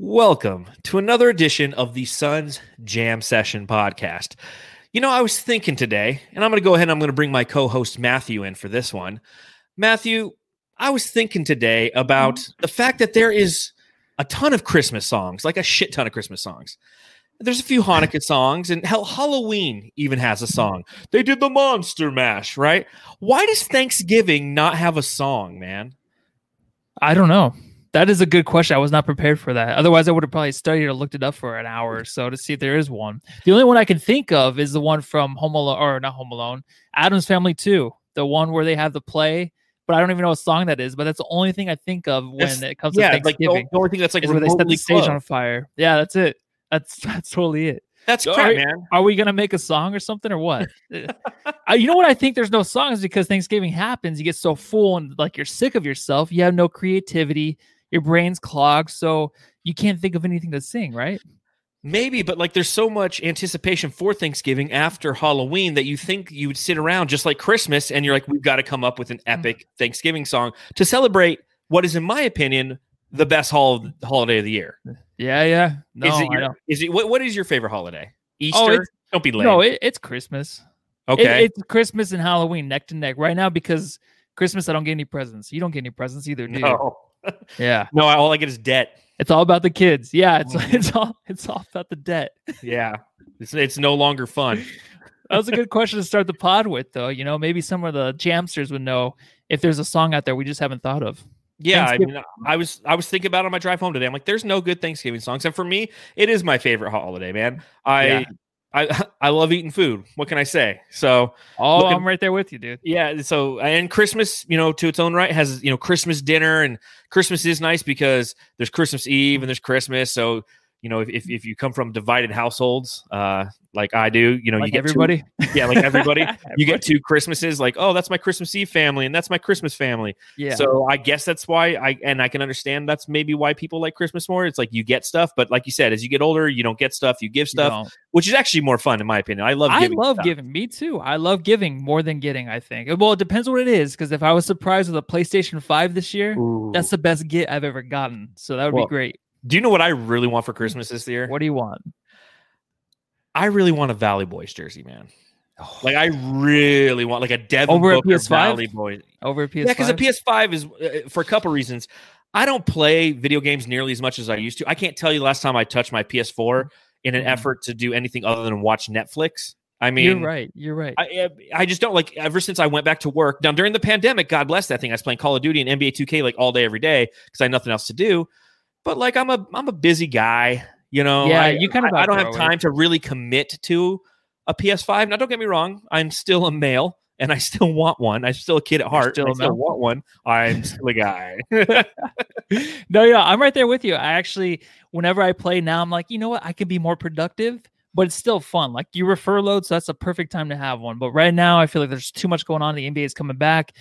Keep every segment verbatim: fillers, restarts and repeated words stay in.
Welcome to another edition of the Sun's Jam Session podcast. You know, I was thinking today, and I'm going to go ahead and I'm going to bring my co-host Matthew in for this one. Matthew, I was thinking today about the fact that there is a ton of Christmas songs, like a shit ton of Christmas songs. There's a few Hanukkah songs, and hell, Halloween even has a song. They did the Monster Mash, right? Why does Thanksgiving not have a song, man? I don't know. That is a good question. I was not prepared for that. Otherwise, I would have probably studied or looked it up for an hour or so to see if there is one. The only one I can think of is the one from Home Alone, or not Home Alone, Addams Family two, the one where they have the play, but I don't even know what song that is, but that's the only thing I think of when it's, it comes yeah, to Thanksgiving. Yeah, like the only thing that's like where they set the stage close. On fire. Yeah, that's it. That's that's totally it. That's crap, are, man. Are we going to make a song or something or what? I, you know what? I think there's no songs because Thanksgiving happens. You get so full and like you're sick of yourself. You have no creativity. Your brain's clogged, so you can't think of anything to sing, right? Maybe, but like there's so much anticipation for Thanksgiving after Halloween that you think you would sit around just like Christmas and you're like, we've got to come up with an epic mm-hmm. Thanksgiving song to celebrate what is, in my opinion, the best hol- holiday of the year. Yeah, yeah. No, is it your, I is it what? What is your favorite holiday? Easter? Oh, don't be lame. No, it, it's Christmas. Okay, it, it's Christmas and Halloween neck to neck right now because Christmas I don't get any presents. You don't get any presents either, do no. you? Yeah. No, all I get is debt. It's all about the kids. Yeah, it's it's all it's all about the debt. Yeah, it's it's no longer fun. That was a good question to start the pod with, though. You know, maybe some of the jamsters would know if there's a song out there we just haven't thought of. Yeah, I mean, I was I was thinking about it on my drive home today. I'm like, there's no good Thanksgiving songs, and for me, it is my favorite holiday, man. I yeah. I I love eating food. What can I say? So, oh, looking, I'm right there with you, dude. Yeah. So, and Christmas, you know, to its own right, has you know Christmas dinner, and Christmas is nice because there's Christmas Eve and there's Christmas. So, you know, if if, if you come from divided households, uh, like I do, you know, like you get everybody. Two, yeah, like everybody. You get two Christmases. Like, oh, that's my Christmas Eve family, and that's my Christmas family. Yeah. So I guess that's why I and I can understand that's maybe why people like Christmas more. It's like you get stuff, but like you said, as you get older, you don't get stuff. You give stuff, you which is actually more fun in my opinion. I love. Giving I love stuff. giving. Me too. I love giving more than getting. I think. Well, it depends what it is. Because if I was surprised with a PlayStation Five this year, ooh, that's the best get I've ever gotten. So that would well, be great. Do you know what I really want for Christmas this year? What do you want? I really want a Valley Boys jersey, man. Oh, like I really want like a Devin over Booker a P S five? Valley Boys over a P S five. Yeah, because a P S five is uh, for a couple reasons. I don't play video games nearly as much as I used to. I can't tell you last time I touched my P S four in an effort to do anything other than watch Netflix. I mean, you're right. You're right. I I just don't like ever since I went back to work. Now during the pandemic, God bless that thing. I was playing Call of Duty and N B A two K like all day every day because I had nothing else to do. But like I'm a I'm a busy guy, you know. Yeah, I, you kind of I, I don't have time to really commit to a P S five. Now, don't get me wrong, I'm still a male and I still want one. I'm still a kid at heart. Still I still want one. I'm still a guy. No, yeah, I'm right there with you. I actually, whenever I play now, I'm like, you know what, I could be more productive, but it's still fun. Like you refer load, so that's a perfect time to have one. But right now, I feel like there's too much going on. The N B A is coming back.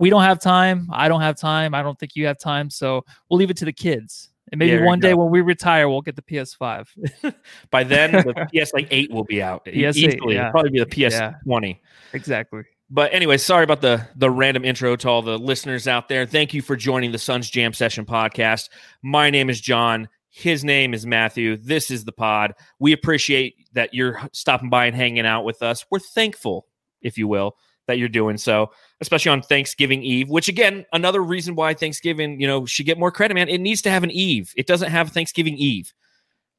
We don't have time. I don't have time. I don't think you have time. So we'll leave it to the kids. And maybe there one day when we retire, we'll get the P S five. By then, the P S like eight will be out. P S eight, easily. Yeah. It'll probably be the P S yeah. twenty. Exactly. But anyway, sorry about the the random intro to all the listeners out there. Thank you for joining the Sun's Jam Session podcast. My name is John. His name is Matthew. This is the pod. We appreciate that you're stopping by and hanging out with us. We're thankful, if you will, that you're doing so, especially on Thanksgiving Eve, which again, another reason why Thanksgiving, you know, should get more credit, man. It needs to have an Eve. It doesn't have Thanksgiving Eve.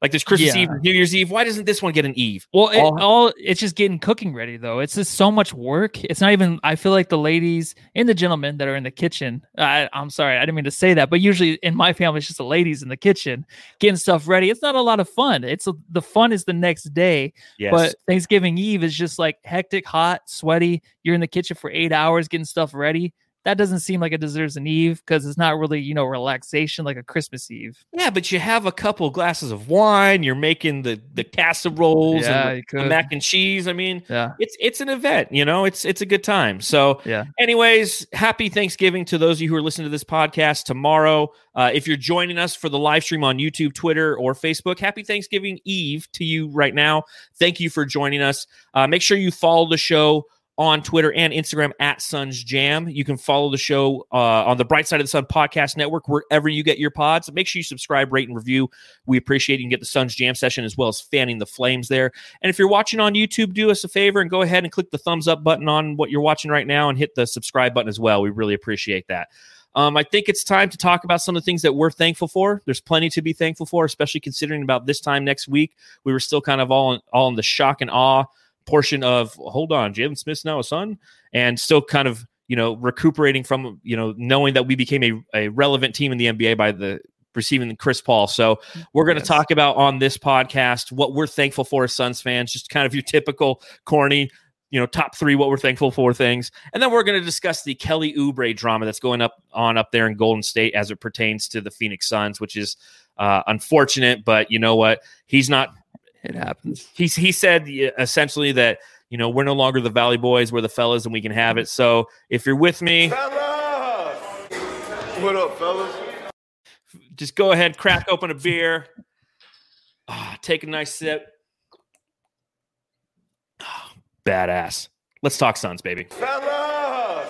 Like there's Christmas yeah. Eve, New Year's Eve. Why doesn't this one get an Eve? Well, it, all, all it's just getting cooking ready though. It's just so much work. It's not even, I feel like the ladies and the gentlemen that are in the kitchen, I, I'm sorry, I didn't mean to say that, but usually in my family, it's just the ladies in the kitchen getting stuff ready. It's not a lot of fun. It's a, the fun is the next day, yes. But Thanksgiving Eve is just like hectic, hot, sweaty. You're in the kitchen for eight hours getting stuff ready. That doesn't seem like it deserves an Eve because it's not really, you know, relaxation like a Christmas Eve. Yeah, but you have a couple glasses of wine. You're making the the casseroles yeah, and the, the mac and cheese. I mean, yeah. it's it's an event, you know, it's it's a good time. So yeah. Anyways, happy Thanksgiving to those of you who are listening to this podcast tomorrow. Uh, if you're joining us for the live stream on YouTube, Twitter, or Facebook, happy Thanksgiving Eve to you right now. Thank you for joining us. Uh, make sure you follow the show on Twitter and Instagram at Sun's Jam. You can follow the show uh, on the Bright Side of the Sun podcast network, wherever you get your pods. Make sure you subscribe, rate, and review. We appreciate it. You can get the Sun's Jam Session as well as Fanning the Flames there. And if you're watching on YouTube, do us a favor and go ahead and click the thumbs up button on what you're watching right now and hit the subscribe button as well. We really appreciate that. Um, I think it's time to talk about some of the things that we're thankful for. There's plenty to be thankful for, especially considering about this time next week. We were still kind of all in, all in the shock and awe portion of, hold on, Jalen Smith's now a Sun, and still kind of, you know, recuperating from, you know, knowing that we became a, a relevant team in the N B A by the receiving Chris Paul. So we're going to yes. talk about on this podcast what we're thankful for as Suns fans, just kind of your typical corny, you know, top three, what we're thankful for things. And then we're going to discuss the Kelly Oubre drama that's going up on up there in Golden State as it pertains to the Phoenix Suns, which is uh, unfortunate, but you know what? He's not, it happens. He's, he said essentially that, you know, we're no longer the Valley Boys, we're the fellas and we can have it. So if you're with me, fellas! What up, fellas? Just go ahead, crack open a beer, oh, take a nice sip. Oh, badass. Let's talk Suns, baby. Fellas!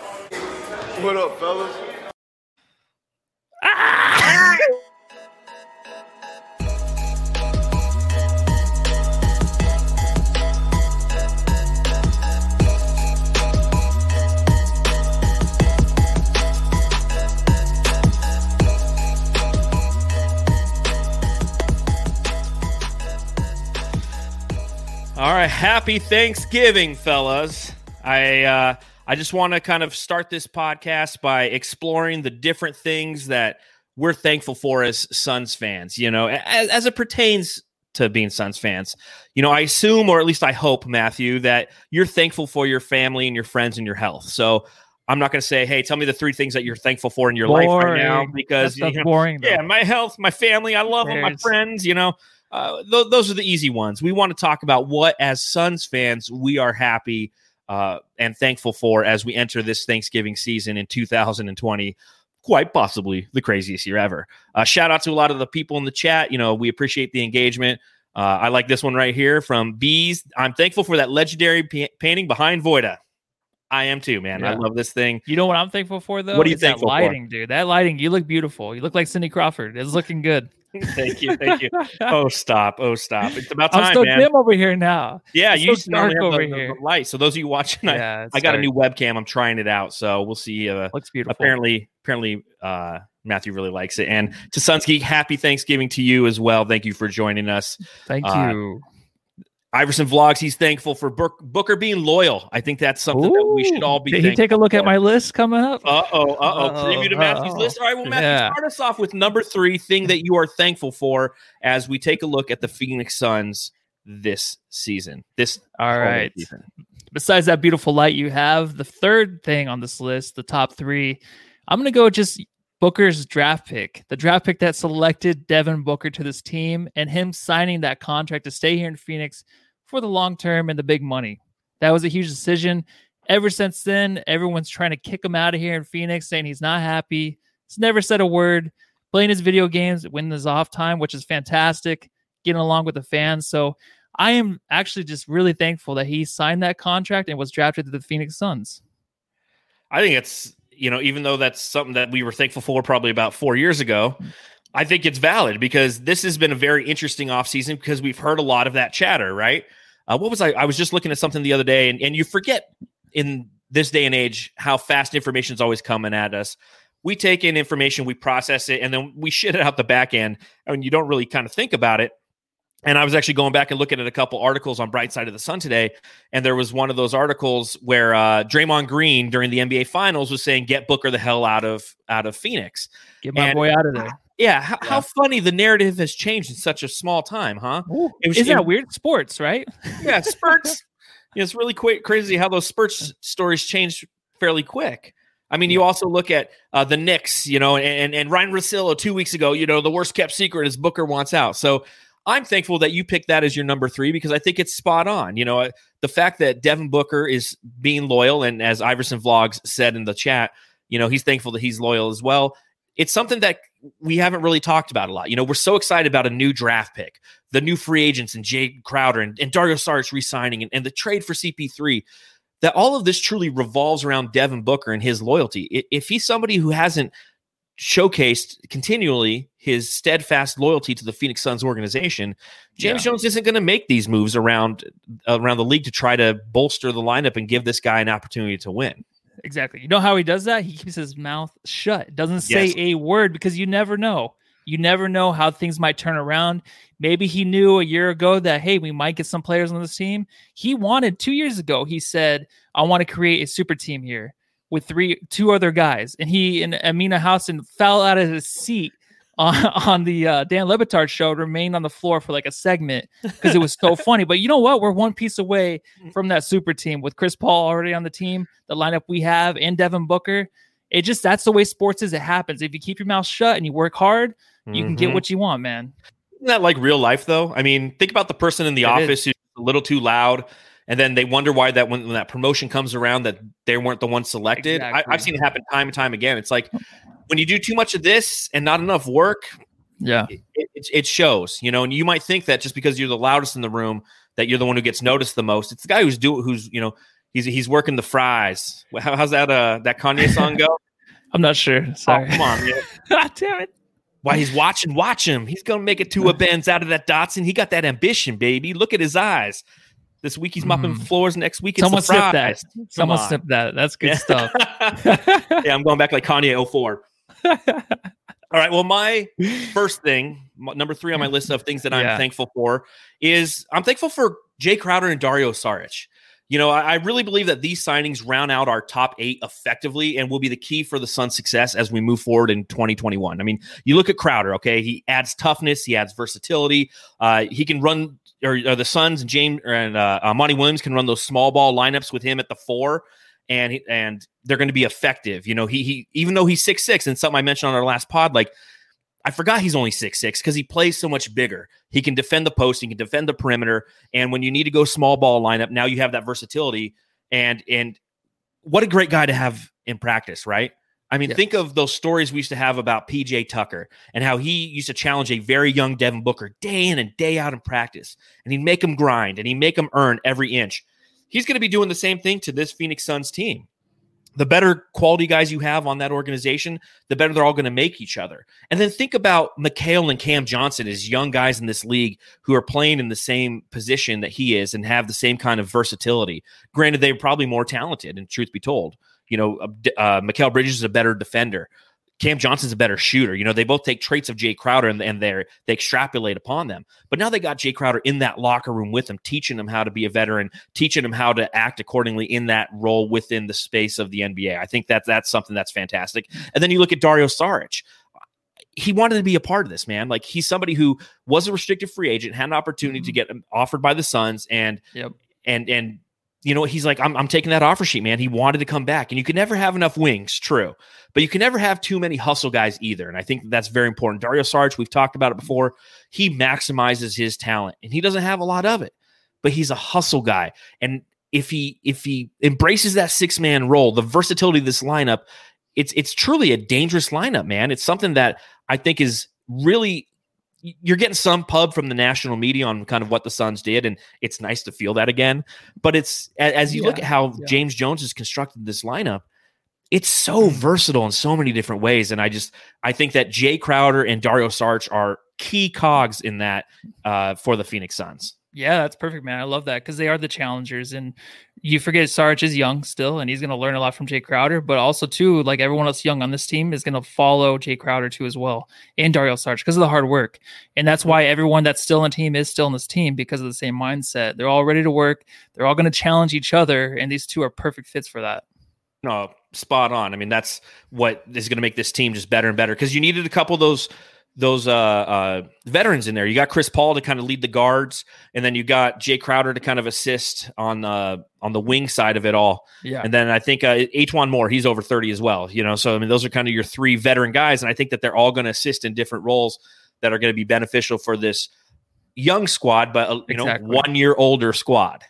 What up, fellas? Ah! All right, happy Thanksgiving, fellas. I uh, I just want to kind of start this podcast by exploring the different things that we're thankful for as Suns fans, you know, as, as it pertains to being Suns fans. You know, I assume, or at least I hope, Matthew, that you're thankful for your family and your friends and your health. So I'm not going to say, hey, tell me the three things that you're thankful for in your boring. life right now, because that's you know, boring, yeah, my health, my family, I love them, my friends, you know. Uh, th- those are the easy ones. We want to talk about what, as Suns fans, we are happy uh, and thankful for as we enter this Thanksgiving season in two thousand twenty, quite possibly the craziest year ever. Uh, shout out to a lot of the people in the chat. You know, we appreciate the engagement. Uh, I like this one right here from Bees. I'm thankful for that legendary p- painting behind Voida. I am too, man. Yeah. I love this thing. You know what I'm thankful for, though? What do you think? That lighting, for? dude. That lighting. You look beautiful. You look like Cindy Crawford. It's looking good. Thank you, thank you. Oh, stop! Oh, stop! It's about time, I'm still man. dim over here now. Yeah, it's you so dark over the, here. The light. So those of you watching, yeah, I, I got a new webcam. I'm trying it out, so we'll see. Uh, Looks beautiful. Apparently, apparently, uh, Matthew really likes it. And to Suns Geek, happy Thanksgiving to you as well. Thank you for joining us. Thank uh, you. Iverson Vlogs, he's thankful for Bur- Booker being loyal. I think that's something Ooh, that we should all be thankful for. Did he take a look for. at my list coming up? Uh-oh, uh-oh. Preview to Matthew's uh-oh. list. All right, well, Matthew, yeah. start us off with number three, thing that you are thankful for as we take a look at the Phoenix Suns this season. This All right. Season. Besides that beautiful light you have, the third thing on this list, the top three, I'm going to go just Booker's draft pick, the draft pick that selected Devin Booker to this team and him signing that contract to stay here in Phoenix for the long term and the big money. That was a huge decision. Ever since then, everyone's trying to kick him out of here in Phoenix, saying he's not happy. He's never said a word, playing his video games when there's off time, which is fantastic, getting along with the fans. So I am actually just really thankful that he signed that contract and was drafted to the Phoenix Suns. I think it's, you know, even though that's something that we were thankful for probably about four years ago, I think it's valid because this has been a very interesting offseason because we've heard a lot of that chatter, right? Uh, what was I? I was just looking at something the other day, and, and you forget in this day and age how fast information is always coming at us. We take in information, we process it, and then we shit it out the back end. I mean, you don't really kind of think about it. And I was actually going back and looking at a couple articles on Bright Side of the Sun today, and there was one of those articles where uh, Draymond Green during the N B A Finals was saying, "Get Booker the hell out of out of Phoenix. Get my and, boy out of there." Uh, yeah, how, yeah, how funny the narrative has changed in such a small time, huh? Ooh, it was, isn't it, that weird? Sports, right? Yeah, spurts. You know, it's really quick, crazy how those spurts stories change fairly quick. I mean, you also look at uh, the Knicks, you know, and and Ryan Russillo two weeks ago, you know, the worst kept secret is Booker wants out. So I'm thankful that you picked that as your number three because I think it's spot on. You know, the fact that Devin Booker is being loyal, and as Iverson Vlogs said in the chat, you know, he's thankful that he's loyal as well. It's something that we haven't really talked about a lot. You know, we're so excited about a new draft pick, the new free agents and Jay Crowder and, and Dario Šarić re-signing and, and the trade for C P three. that all of this truly revolves around Devin Booker and his loyalty. If he's somebody who hasn't showcased continually his steadfast loyalty to the Phoenix Suns organization, James yeah. Jones isn't going to make these moves around around the league to try to bolster the lineup and give this guy an opportunity to win. Exactly. You know how he does that? He keeps his mouth shut. Doesn't say yes. a word, because you never know. You never know how things might turn around. Maybe he knew a year ago that, hey, we might get some players on this team. He wanted two years ago. He said, I want to create a super team here with three, two other guys. And he and Amin Elhassan fell out of his seat on, on the uh, Dan Le Batard show, remained on the floor for like a segment because it was so funny. But you know what? We're one piece away from that super team with Chris Paul already on the team, the lineup we have, and Devin Booker. It just, that's the way sports is. It happens. If you keep your mouth shut and you work hard, you mm-hmm. can get what you want, man. Isn't that like real life, though? I mean, think about the person in the it office is. who's a little too loud, and then they wonder why that when, when that promotion comes around that they weren't the one selected. Exactly. I, I've seen it happen time and time again. It's like when you do too much of this and not enough work, yeah, it, it, it shows. You know, and you might think that just because you're the loudest in the room that you're the one who gets noticed the most. It's the guy who's do who's you know he's he's working the fries. How, how's that uh that Kanye song go? I'm not sure. Sorry. Oh, come on, man. God damn it. Why he's watching, watch him. He's going to make it to a Benz out of that Datsun. He got that ambition, baby. Look at his eyes. This week he's mopping mm. floors. Next week it's Someone the fries. That. Come Someone on. Sip that. That's good yeah. stuff. yeah, I'm going back like Kanye oh four. All right, well, my first thing, number three on my list of things that I'm yeah. thankful for is I'm thankful for Jay Crowder and Dario Šarić. You know, I, I really believe that these signings round out our top eight effectively and will be the key for the Suns' success as we move forward in twenty twenty-one. I mean, you look at Crowder, okay? He adds toughness. He adds versatility. Uh, he can run, or, or the Suns and James and uh, uh, Monty Williams can run those small ball lineups with him at the four, and he, and they're going to be effective. You know, he he even though he's six six, and something I mentioned on our last pod, like, I forgot he's only six six because he plays so much bigger. He can defend the post. He can defend the perimeter. And when you need to go small ball lineup, now you have that versatility. And and what a great guy to have in practice, right? I mean, yes. think of those stories we used to have about P J Tucker and how he used to challenge a very young Devin Booker day in and day out in practice. And he'd make him grind and he'd make him earn every inch. He's going to be doing the same thing to this Phoenix Suns team. The better quality guys you have on that organization, the better they're all going to make each other. And then think about McHale and Cam Johnson as young guys in this league who are playing in the same position that he is and have the same kind of versatility. Granted, they're probably more talented, and truth be told, you know, uh, Mikal Bridges is a better defender. Cam Johnson's a better shooter. You know, they both take traits of Jay Crowder and, and they they extrapolate upon them. But now they got Jay Crowder in that locker room with him, teaching him how to be a veteran, teaching him how to act accordingly in that role within the space of the N B A. I think that that's something that's fantastic. And then you look at Dario Šarić. He wanted to be a part of this, man. Like, he's somebody who was a restricted free agent, had an opportunity mm-hmm. to get offered by the Suns, and yep. and and you know, he's like, I'm, I'm taking that offer sheet, man. He wanted to come back. And you can never have enough wings, true. But you can never have too many hustle guys either. And I think that's very important. Dario Šarić, we've talked about it before. He maximizes his talent. And he doesn't have a lot of it. But he's a hustle guy. And if he if he embraces that six-man role, the versatility of this lineup, it's it's truly a dangerous lineup, man. It's something that I think is really... You're getting some pub from the national media on kind of what the Suns did, and it's nice to feel that again. But it's as you yeah, look at how yeah. James Jones has constructed this lineup, it's so versatile in so many different ways. And I just I think that Jay Crowder and Dario Šarić are key cogs in that uh, for the Phoenix Suns. Yeah, that's perfect, man. I love that because they are the challengers, and you forget Sarge is young still, and he's going to learn a lot from Jay Crowder, but also too, like everyone else young on this team is going to follow Jay Crowder too as well, and Dario Šarić because of the hard work, and that's why everyone that's still on the team is still on this team because of the same mindset. They're all ready to work. They're all going to challenge each other, and these two are perfect fits for that. No, spot on. I mean, that's what is going to make this team just better and better because you needed a couple of those. Those uh, uh, veterans in there. You got Chris Paul to kind of lead the guards, and then you got Jay Crowder to kind of assist on uh, on the wing side of it all. Yeah. And then I think uh, Antoine Moore, he's over thirty as well. You know, so I mean, those are kind of your three veteran guys, and I think that they're all going to assist in different roles that are going to be beneficial for this young squad, but uh, you exactly. know, one year older squad.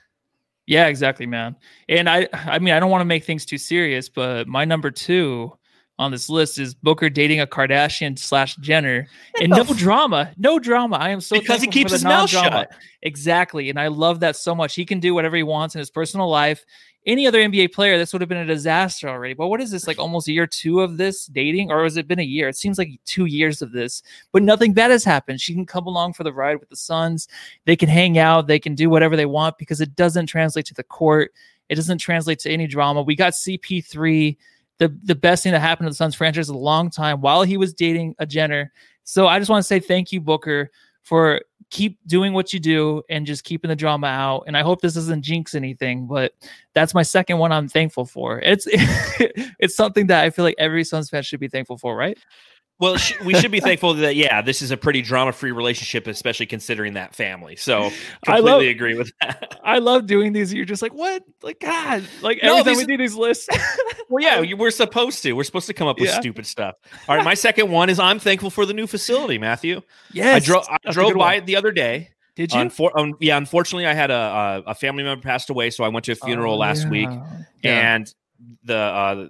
Yeah, exactly, man. And I, I mean, I don't want to make things too serious, but my number two on this list is Booker dating a Kardashian slash Jenner, and no drama, no drama. I am so because he keeps his mouth shut. Exactly, and I love that so much. He can do whatever he wants in his personal life. Any other N B A player, this would have been a disaster already. But what is this, like almost year two of this dating? Or has it been a year? It seems like two years of this, but nothing bad has happened. She can come along for the ride with the Suns. They can hang out. They can do whatever they want because it doesn't translate to the court. It doesn't translate to any drama. We got C P three. The, the best thing that happened to the Suns franchise in a long time while he was dating a Jenner. So I just want to say thank you, Booker, for keep doing what you do and just keeping the drama out. And I hope this doesn't jinx anything, but that's my second one I'm thankful for. It's it's something that I feel like every Suns fan should be thankful for, right? Well, we should be thankful that, yeah, this is a pretty drama-free relationship, especially considering that family. So completely I love, agree with that. I love doing these. You're just like, what? Like, God, like no, every time we do these lists. Well, yeah, you, we're supposed to. We're supposed to come up with yeah. stupid stuff. All right, my second one is I'm thankful for the new facility, Matthew. Yes. I, dro- I drove by it the other day. Did you? Unfor- um, yeah, unfortunately, I had a, a family member passed away, so I went to a funeral oh, last yeah. week. Yeah. And the... Uh,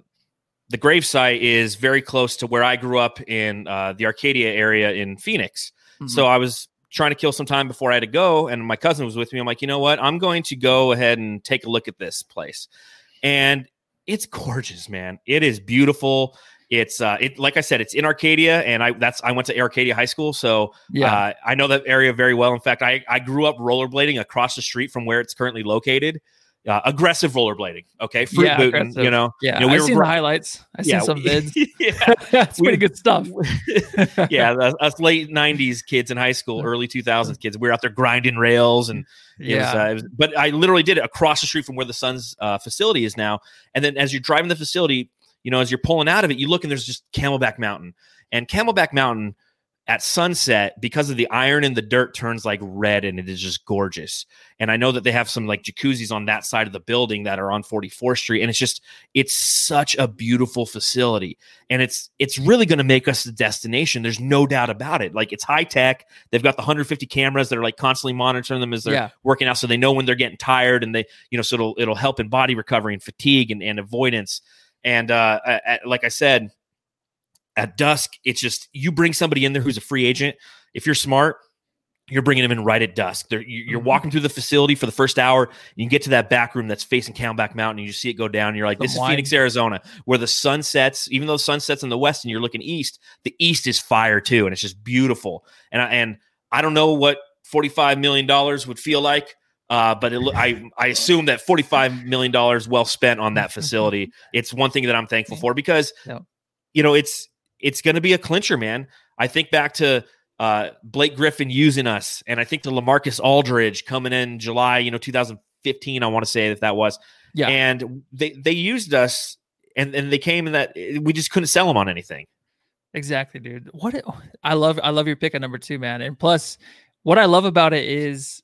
The gravesite is very close to where I grew up in uh, the Arcadia area in Phoenix. Mm-hmm. So I was trying to kill some time before I had to go, and my cousin was with me. I'm like, you know what? I'm going to go ahead and take a look at this place. And it's gorgeous, man. It is beautiful. It's uh, it like I said, it's in Arcadia, and I that's I went to Arcadia High School, so yeah. uh, I know that area very well. In fact, I, I grew up rollerblading across the street from where it's currently located. Uh, aggressive rollerblading, okay, fruit yeah, booting, aggressive. you know. Yeah, you know, we I've were seen bra- the highlights. I've yeah, seen some vids. yeah, that's pretty good stuff. yeah, us late nineties kids in high school, early two thousands kids, we were out there grinding rails, and it yeah. was, uh, it was, but I literally did it across the street from where the Suns uh, facility is now. And then as you're driving the facility, you know, as you're pulling out of it, you look and there's just Camelback Mountain, and Camelback Mountain at sunset, because of the iron and the dirt, turns like red, and it is just gorgeous. And I know that they have some like jacuzzis on that side of the building that are on forty-fourth street. And it's just, it's such a beautiful facility, and it's, it's really going to make us a destination. There's no doubt about it. Like, it's high tech. They've got the one hundred fifty cameras that are like constantly monitoring them as they're yeah. working out. So they know when they're getting tired, and they, you know, so it'll, it'll help in body recovery and fatigue and, and avoidance. And uh, at, like I said, at dusk, it's just, you bring somebody in there who's a free agent. If you're smart, you're bringing them in right at dusk. They're, you're mm-hmm. walking through the facility for the first hour, and you get to that back room that's facing Camelback Mountain, and you see it go down. And you're like, this Some is Phoenix, Arizona, where the sun sets. Even though the sun sets in the west, and you're looking east, the east is fire too, and it's just beautiful. And I, and I don't know what forty-five million dollars would feel like. Uh, but it, I, I assume that forty-five million dollars well spent on that facility. It's one thing that I'm thankful for, because no. you know, it's, it's going to be a clincher, man. I think back to uh, Blake Griffin using us, and I think to LaMarcus Aldridge coming in July, you know, two thousand fifteen, I want to say that that was. Yeah. And they, they used us, and, and they came in that we just couldn't sell them on anything. Exactly, dude. What I love, I love your pick at number two, man. And plus, what I love about it is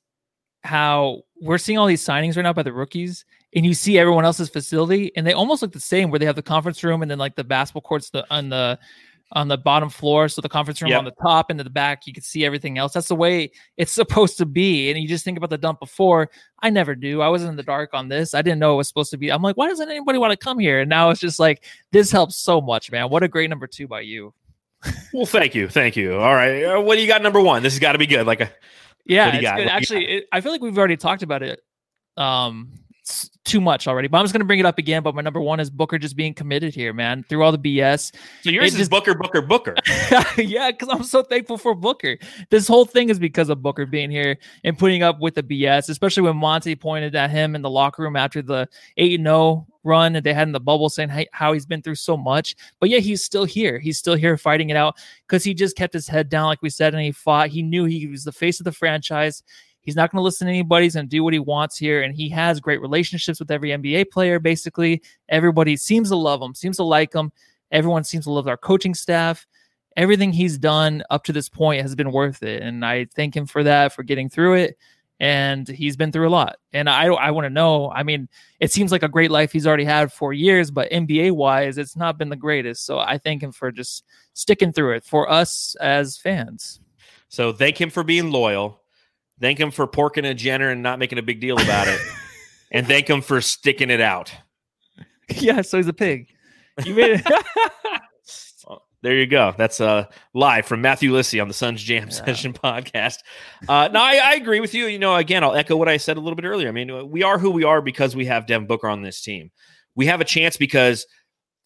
how we're seeing all these signings right now by the rookies, and you see everyone else's facility, and they almost look the same, where they have the conference room and then like the basketball courts the, on the on the bottom floor. So the conference room yep. on the top, and to the back, you can see everything else. That's the way it's supposed to be. And you just think about the dump before. I never do. I wasn't in the dark on this. I didn't know it was supposed to be. I'm like, why doesn't anybody want to come here? And now it's just like, this helps so much, man. What a great number two by you. Well, thank you. Thank you. All right. Uh, what do you got? Number one, this has got to be good. Like, a, yeah, it's good. Actually, it, I feel like we've already talked about it. Um, too much already, but I'm just going to bring it up again. But my number one is Booker just being committed here, man, through all the B S. So yours just... is Booker, Booker, Booker. Yeah, because I'm so thankful for Booker. This whole thing is because of Booker being here and putting up with the B S, especially when Monty pointed at him in the locker room after the eight and oh run that they had in the bubble, saying how he's been through so much. But yeah, he's still here. He's still here fighting it out because he just kept his head down, like we said, and he fought. He knew he was the face of the franchise. He's not going to listen to anybody. He's going to do what he wants here. And he has great relationships with every N B A player, basically. Everybody seems to love him, seems to like him. Everyone seems to love our coaching staff. Everything he's done up to this point has been worth it. And I thank him for that, for getting through it. And he's been through a lot. And I, I want to know, I mean, it seems like a great life he's already had for years, but N B A-wise, it's not been the greatest. So I thank him for just sticking through it for us as fans. So thank him for being loyal. Thank him for porking a Jenner and not making a big deal about it. And thank him for sticking it out. Yeah, so he's a pig. You made it. There you go. That's uh, live from Matthew Lissy on the Sun's Jam yeah. Session podcast. Uh, no, I, I agree with you. You know, again, I'll echo what I said a little bit earlier. I mean, we are who we are because we have Devin Booker on this team. We have a chance because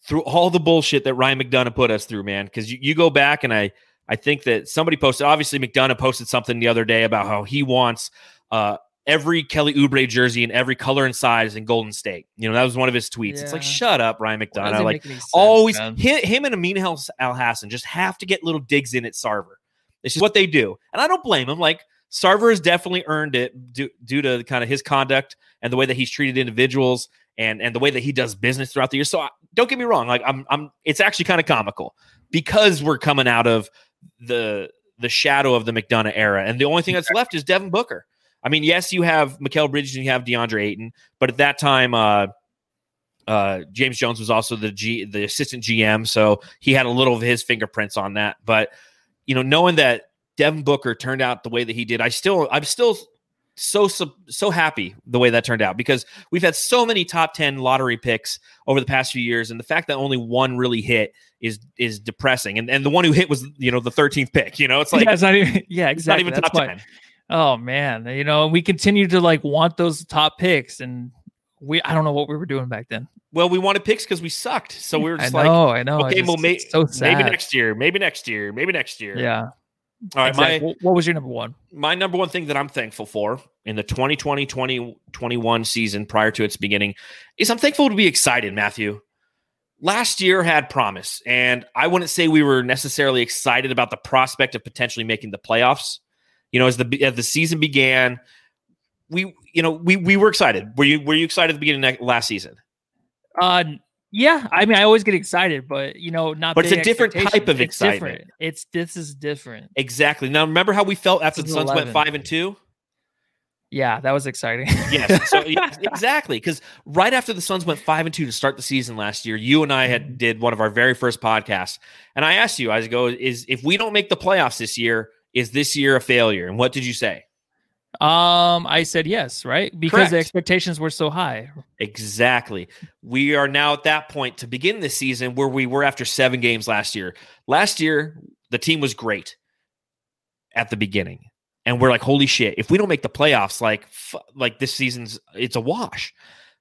through all the bullshit that Ryan McDonough put us through, man, because you, you go back and I, I think that somebody posted, obviously McDonough posted something the other day about how he wants uh, every Kelly Oubre jersey in every color and size in Golden State. You know, that was one of his tweets. Yeah. It's like, shut up, Ryan McDonough. Like, sense, always man? Him and Amin Elhassan just have to get little digs in at Sarver. It's just what they do. And I don't blame him. Like, Sarver has definitely earned it due, due to kind of his conduct and the way that he's treated individuals and, and the way that he does business throughout the year. So I, don't get me wrong. Like, I'm, I'm, it's actually kind of comical because we're coming out of the, the shadow of the McDonough era. And the only thing that's left is Devin Booker. I mean, yes, you have Mikal Bridges and you have DeAndre Ayton, but at that time, uh, uh, James Jones was also the G, the assistant G M, so he had a little of his fingerprints on that. But you know, knowing that Devin Booker turned out the way that he did, I still, I'm still so so, so happy the way that turned out because we've had so many top ten lottery picks over the past few years, and the fact that only one really hit is is depressing. And and the one who hit was you know the thirteenth pick. You know, it's like yeah, it's not even yeah, exactly. It's not even top ten. Oh man, you know, we continue to like want those top picks, and we I don't know what we were doing back then. Well, we wanted picks because we sucked, so we were just I know, like, I know, okay, just, well, may- so maybe next year, maybe next year, maybe next year. Yeah. All right, exactly. my what was your number one? My number one thing that I'm thankful for in the twenty twenty twenty twenty-one season prior to its beginning is I'm thankful to be excited, Matthew. Last year had promise, and I wouldn't say we were necessarily excited about the prospect of potentially making the playoffs. You know, as the as the season began, we you know we we were excited. Were you were you excited at the beginning of last season? Uh, yeah. I mean, I always get excited, but you know, not. But it's a different type of excitement. It's, it's this is different. Exactly. Now, remember how we felt after the Suns went five and two? Yeah, that was exciting. Yes, so, yes, exactly. Because right after the Suns went five and two to start the season last year, you and I had did one of our very first podcasts, and I asked you, I go, is if we don't make the playoffs this year, is this year a failure? And what did you say? Um, I said yes, right? Because Correct. The expectations were so high. Exactly. We are now at that point to begin this season where we were after seven games last year. Last year, the team was great at the beginning. And we're like, holy shit, if we don't make the playoffs, like, f- like this season's, it's a wash.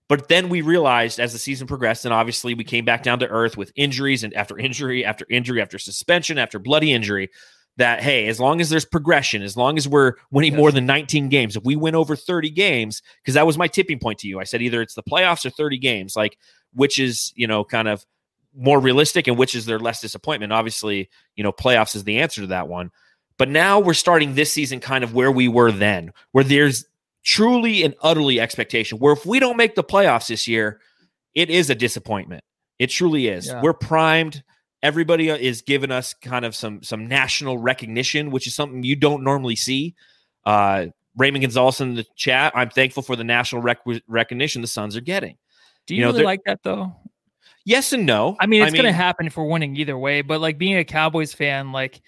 But then we realized as the season progressed, and obviously we came back down to earth with injuries and after injury, after injury, after suspension, after bloody injury, that, hey, as long as there's progression, as long as we're winning yes. more than nineteen games, if we win over thirty games, because that was my tipping point to you. I said either it's the playoffs or thirty games, like which is, you know, kind of more realistic and which is their less disappointment. Obviously, you know, playoffs is the answer to that one. But now we're starting this season kind of where we were then, where there's truly and utterly expectation, where if we don't make the playoffs this year, it is a disappointment. It truly is. Yeah. We're primed. Everybody is giving us kind of some some national recognition, which is something you don't normally see. Uh, Raymond Gonzalez in the chat, I'm thankful for the national rec- recognition the Suns are getting. Do you, you know, really like that, though? Yes and no. I mean, it's I mean, going to happen if we're winning either way. But, like, being a Cowboys fan, like,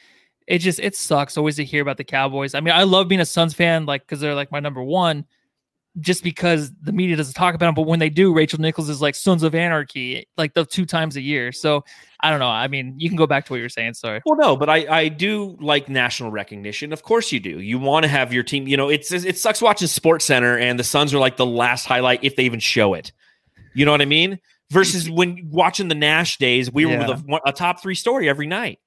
it just it sucks always to hear about the Cowboys. I mean, I love being a Suns fan, like, because they're, like, my number one. Just because the media doesn't talk about them, but when they do, Rachel Nichols is like Sons of Anarchy, like the two times a year. So I don't know. I mean, you can go back to what you were saying. Sorry. Well, no, but I, I do like national recognition. Of course you do. You want to have your team, you know, it's, it sucks watching Sports Center and the Suns are like the last highlight if they even show it, you know what I mean? Versus when watching the Nash days, we yeah. were with a, a top three story every night.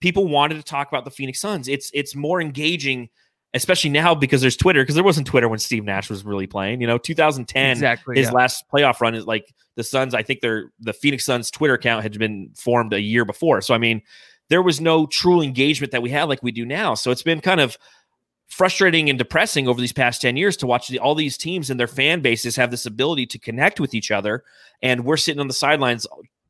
People wanted to talk about the Phoenix Suns. It's, it's more engaging, especially now because there's Twitter, because there wasn't Twitter when Steve Nash was really playing. You know, twenty ten, exactly, his yeah. last playoff run is like the Suns. I think they're the Phoenix Suns Twitter account had been formed a year before. So, I mean, there was no true engagement that we had like we do now. So it's been kind of frustrating and depressing over these past ten years to watch the, all these teams and their fan bases have this ability to connect with each other. And we're sitting on the sidelines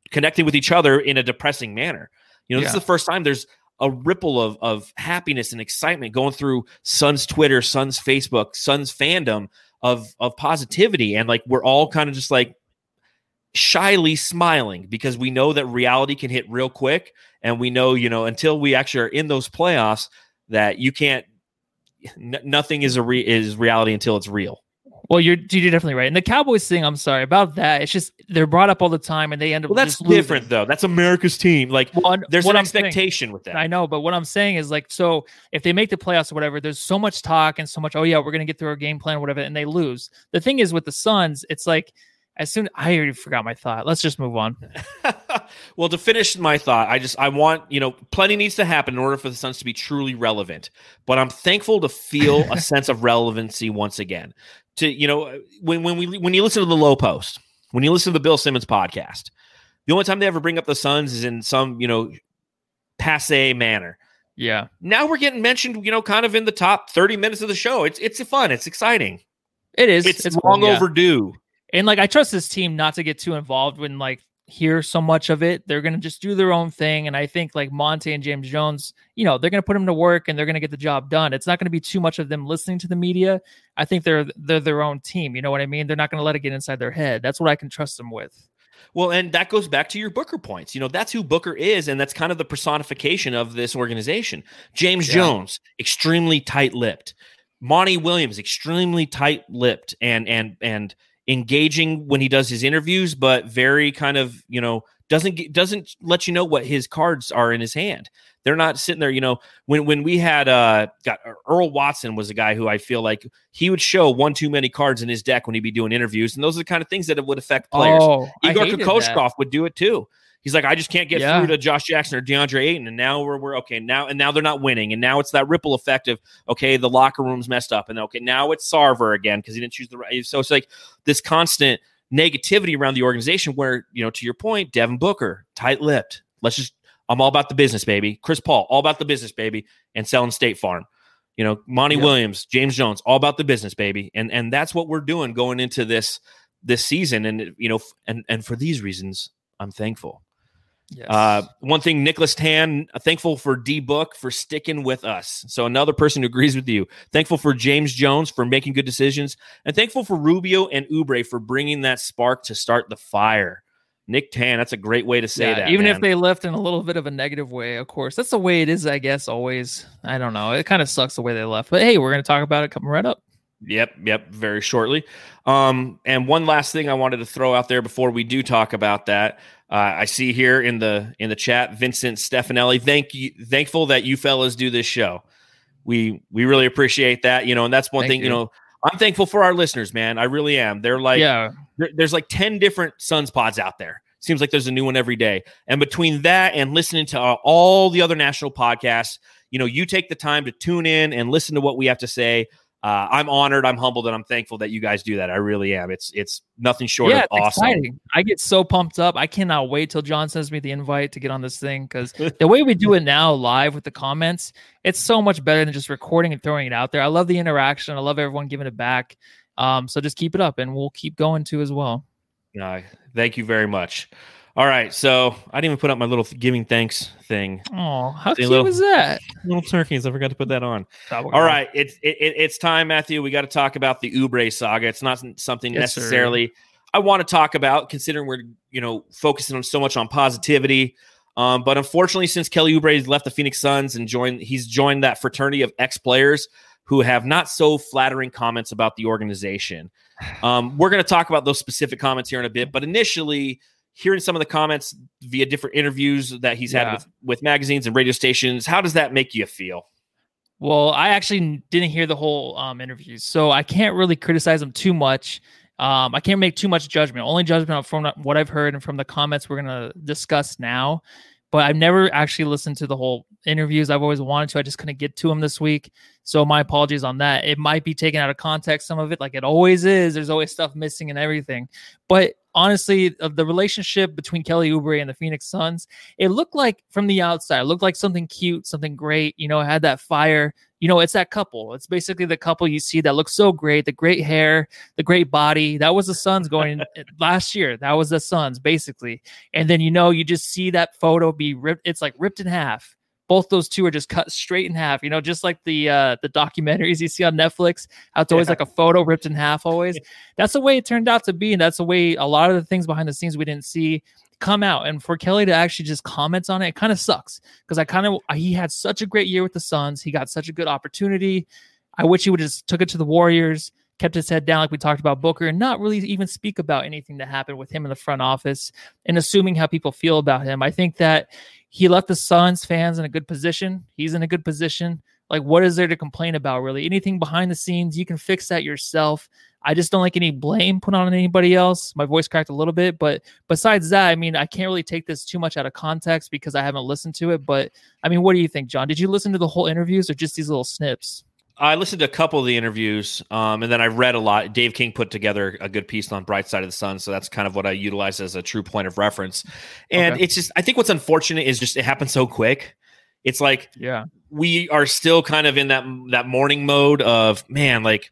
connecting with each other in a depressing manner. You know, yeah. this is the first time there's a ripple of of happiness and excitement going through Suns Twitter, Suns Facebook, Suns fandom of of positivity. And like, we're all kind of just like shyly smiling because we know that reality can hit real quick. And we know, you know, until we actually are in those playoffs that you can't, n- nothing is a re- is reality until it's real. Well, you're you're definitely right. And the Cowboys thing, I'm sorry about that. It's just they're brought up all the time, and they end up. Well, that's just different though. That's America's team. Like well, there's an I'm expectation saying, with that. I know, but what I'm saying is like, so if they make the playoffs or whatever, there's so much talk and so much. Oh yeah, we're gonna get through our game plan, or whatever, and they lose. The thing is with the Suns, it's like as soon I already forgot my thought. Let's just move on. Well, to finish my thought, I just I want you know plenty needs to happen in order for the Suns to be truly relevant. But I'm thankful to feel a sense of relevancy once again. To you know, when when we when you listen to the Low Post, when you listen to the Bill Simmons podcast, the only time they ever bring up the Suns is in some you know passe manner. Yeah. Now we're getting mentioned, you know, kind of in the top thirty minutes of the show. It's it's fun. It's exciting. It is. It's, it's long fun, yeah. overdue. And like I trust this team not to get too involved when like hear so much of it. They're gonna just do their own thing, and I think like Monty and James Jones, you know, they're gonna put them to work and they're gonna get the job done. It's not gonna be too much of them listening to the media. I think they're they're their own team. You know what I mean? They're not gonna let it get inside their head. That's what I can trust them with. Well, and that goes back to your Booker points. You know, that's who Booker is, and that's kind of the personification of this organization. James yeah. Jones, extremely tight-lipped. Monty Williams, extremely tight-lipped, and and and. engaging when he does his interviews, but very kind of, you know, doesn't doesn't let you know what his cards are in his hand. They're not sitting there, you know, when when we had uh got Earl Watson was a guy who I feel like he would show one too many cards in his deck when he'd be doing interviews. And those are the kind of things that it would affect players. Oh, Igor Kokoschkov would do it too. He's like, I just can't get yeah. through to Josh Jackson or DeAndre Ayton. And now we're, we're okay now. And now they're not winning. And now it's that ripple effect of, okay, the locker room's messed up. And okay, now it's Sarver again, cause he didn't choose the right. So it's like this constant negativity around the organization where, you know, to your point, Devin Booker, tight lipped. Let's just, I'm all about the business, baby. Chris Paul, all about the business, baby. And selling State Farm, you know, Monty yeah. Williams, James Jones, all about the business, baby. And, and that's what we're doing going into this, this season. And, you know, and, and for these reasons, I'm thankful. Yes. Uh, one thing, Nicholas Tan, thankful for D-Book for sticking with us. So another person who agrees with you. Thankful for James Jones for making good decisions. And thankful for Rubio and Oubre for bringing that spark to start the fire. Nick Tan, that's a great way to say yeah, that. Even man. if they left in a little bit of a negative way, of course. That's the way it is, I guess, always. I don't know. It kind of sucks the way they left. But hey, we're going to talk about it coming right up. Yep, yep, very shortly. Um, and one last thing I wanted to throw out there before we do talk about that. Uh, I see here in the in the chat, Vincent Stefanelli. Thank you, thankful that you fellas do this show. We we really appreciate that, you know. And that's one thank thing, you. you know. I'm thankful for our listeners, man. I really am. They're like, yeah. there, there's like ten different Suns pods out there. Seems like there's a new one every day. And between that and listening to our, all the other national podcasts, you know, you take the time to tune in and listen to what we have to say. Uh, I'm honored, I'm humbled, and I'm thankful that you guys do that. I really am. It's it's nothing short yeah, of awesome. Exciting. I get so pumped up. I cannot wait till John sends me the invite to get on this thing, because the way we do it now live with the comments, it's so much better than just recording and throwing it out there. I love the interaction. I love everyone giving it back. Um, so just keep it up, and we'll keep going too as well. Uh, thank you very much. All right, so I didn't even put up my little giving thanks thing. Oh, how cute was that? Little turkeys, I forgot to put that on. All right, it's it, it's time, Matthew. We got to talk about the Oubre saga. It's not something yes, necessarily sir. I want to talk about, considering we're you know focusing on so much on positivity. Um, but unfortunately, since Kelly Oubre has left the Phoenix Suns and joined, he's joined that fraternity of ex-players who have not so flattering comments about the organization. Um, we're going to talk about those specific comments here in a bit, but initially. Hearing some of the comments via different interviews that he's yeah. had with, with magazines and radio stations, how does that make you feel? Well, I actually didn't hear the whole um, interview, so I can't really criticize him too much. Um, I can't make too much judgment, only judgment from what I've heard and from the comments we're going to discuss now. But I've never actually listened to the whole interviews. I've always wanted to. I just couldn't get to them this week. So my apologies on that. It might be taken out of context, some of it, like it always is. There's always stuff missing and everything. But honestly, of the relationship between Kelly Oubre and the Phoenix Suns, it looked like from the outside, it looked like something cute, something great, you know, it had that fire, you know, it's that couple. It's basically the couple you see that looks so great, the great hair, the great body. That was the Suns going last year. That was the Suns basically. And then, you know, you just see that photo be ripped. It's like ripped in half. Both those two are just cut straight in half, you know, just like the uh, the documentaries you see on Netflix. How it's always yeah. like a photo ripped in half always. That's the way it turned out to be. And that's the way a lot of the things behind the scenes we didn't see come out. And for Kelly to actually just comment on it, it kind of sucks, because I kind of he had such a great year with the Suns. He got such a good opportunity. I wish he would have just took it to the Warriors. kept his head down like we talked about Booker, and not really even speak about anything that happened with him in the front office and assuming how people feel about him. I think that he left the Suns fans in a good position. He's in a good position. Like, what is there to complain about, really? Anything behind the scenes, you can fix that yourself. I just don't like any blame put on anybody else. My voice cracked a little bit, but besides that, I mean, I can't really take this too much out of context because I haven't listened to it. But I mean, what do you think, John? Did you listen to the whole interviews or just these little snips? I listened to a couple of the interviews, um, and then I read a lot. Dave King put together a good piece on Bright Side of the Sun, so that's kind of what I utilize as a true point of reference. And okay. It's just, I think what's unfortunate is just it happened so quick. It's like, yeah, we are still kind of in that that mourning mode of, man, like,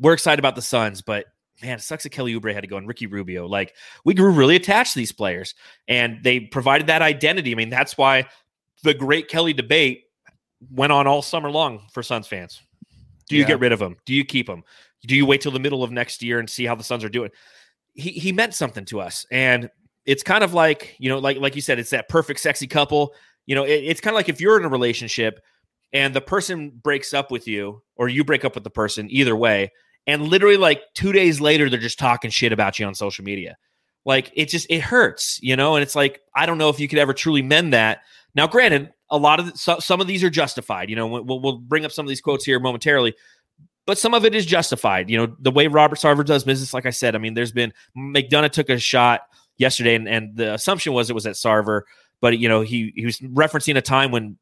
we're excited about the Suns, but man, it sucks that Kelly Oubre had to go and Ricky Rubio. Like, we grew really attached to these players, and they provided that identity. I mean, that's why the great Kelly debate went on all summer long for Suns fans. Do you yeah. get rid of him? Do you keep him? Do you wait till the middle of next year and see how the Suns are doing? He he meant something to us. And it's kind of like, you know, like, like you said, it's that perfect sexy couple. You know, it, it's kind of like if you're in a relationship and the person breaks up with you or you break up with the person, either way, and literally like two days later, they're just talking shit about you on social media. Like, it just, it hurts, you know? And it's like, I don't know if you could ever truly mend that. Now, granted, a lot of the, so, some of these are justified. You know, we'll we'll bring up some of these quotes here momentarily, but some of it is justified. You know, the way Robert Sarver does business, like I said, I mean, there's been McDonough took a shot yesterday, and, and the assumption was it was at Sarver, but you know, he he was referencing a time when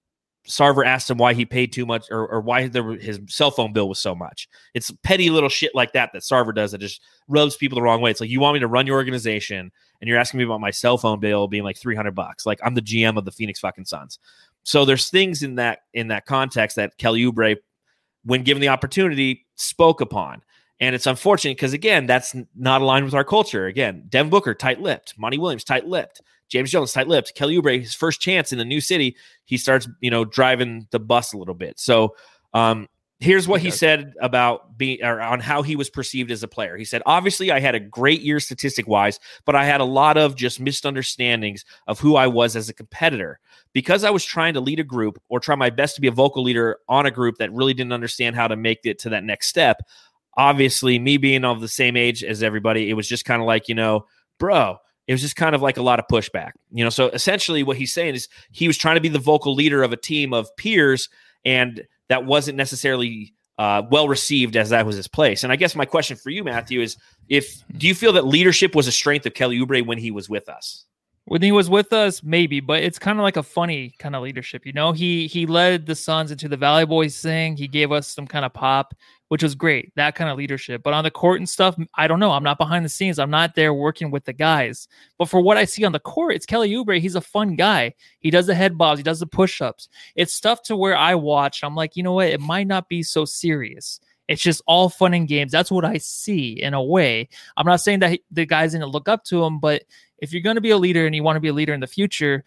Sarver asked him why he paid too much or, or why there, his cell phone bill was so much. It's petty little shit like that that Sarver does that just rubs people the wrong way. It's like, you want me to run your organization and you're asking me about my cell phone bill being like three hundred bucks. Like, I'm the G M of the Phoenix fucking Suns. So there's things in that in that context that Kelly Oubre, when given the opportunity, spoke upon. And it's unfortunate because, again, that's not aligned with our culture. Again, Devin Booker, tight-lipped. Monty Williams, tight-lipped. James Jones, tight-lipped. Kelly Oubre, his first chance in a new city, he starts, you know, driving the bus a little bit. So um, here's what he said about being, or on how he was perceived as a player. He said, obviously, I had a great year statistic-wise, but I had a lot of just misunderstandings of who I was as a competitor. Because I was trying to lead a group or try my best to be a vocal leader on a group that really didn't understand how to make it to that next step, obviously, me being of the same age as everybody, it was just kind of like, you know, bro, it was just kind of like a lot of pushback, you know? So essentially what he's saying is he was trying to be the vocal leader of a team of peers, and that wasn't necessarily uh, well-received as that was his place. And I guess my question for you, Matthew, is if do you feel that leadership was a strength of Kelly Oubre when he was with us? When he was with us, maybe, but it's kind of like a funny kind of leadership. You know, he he led the Suns into the Valley Boys thing. He gave us some kind of pop, which was great, that kind of leadership. But on the court and stuff, I don't know. I'm not behind the scenes. I'm not there working with the guys. But for what I see on the court, it's Kelly Oubre. He's a fun guy. He does the head bobs. He does the push-ups. It's stuff to where I watch. I'm like, you know what? It might not be so serious. It's just all fun and games. That's what I see in a way. I'm not saying that the guys didn't look up to him, but if you're going to be a leader and you want to be a leader in the future,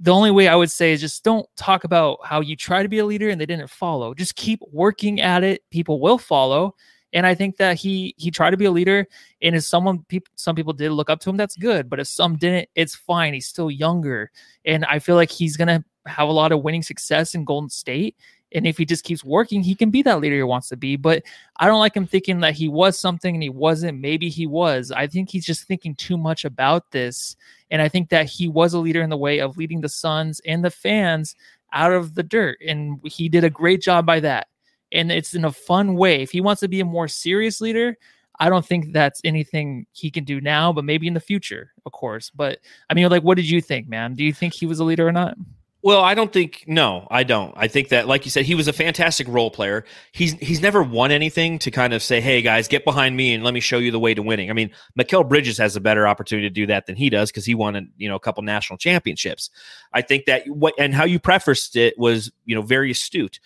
the only way I would say is just don't talk about how you try to be a leader and they didn't follow. Just keep working at it. People will follow. And I think that he he tried to be a leader. And if someone, pe- some people did look up to him, that's good. But if some didn't, it's fine. He's still younger. And I feel like he's going to have a lot of winning success in Golden State. And if he just keeps working, he can be that leader he wants to be. But I don't like him thinking that he was something and he wasn't. Maybe he was. I think he's just thinking too much about this. And I think that he was a leader in the way of leading the Suns and the fans out of the dirt. And he did a great job by that. And it's in a fun way. If he wants to be a more serious leader, I don't think that's anything he can do now, but maybe in the future, of course. But I mean, like, what did you think, man? Do you think he was a leader or not? Well, I don't think, no, I don't. I think that, like you said, he was a fantastic role player. He's he's never won anything to kind of say, hey, guys, get behind me and let me show you the way to winning. I mean, Mikal Bridges has a better opportunity to do that than he does because he won a, you know, a couple national championships. I think that what and how you prefaced it was, you know, very astute.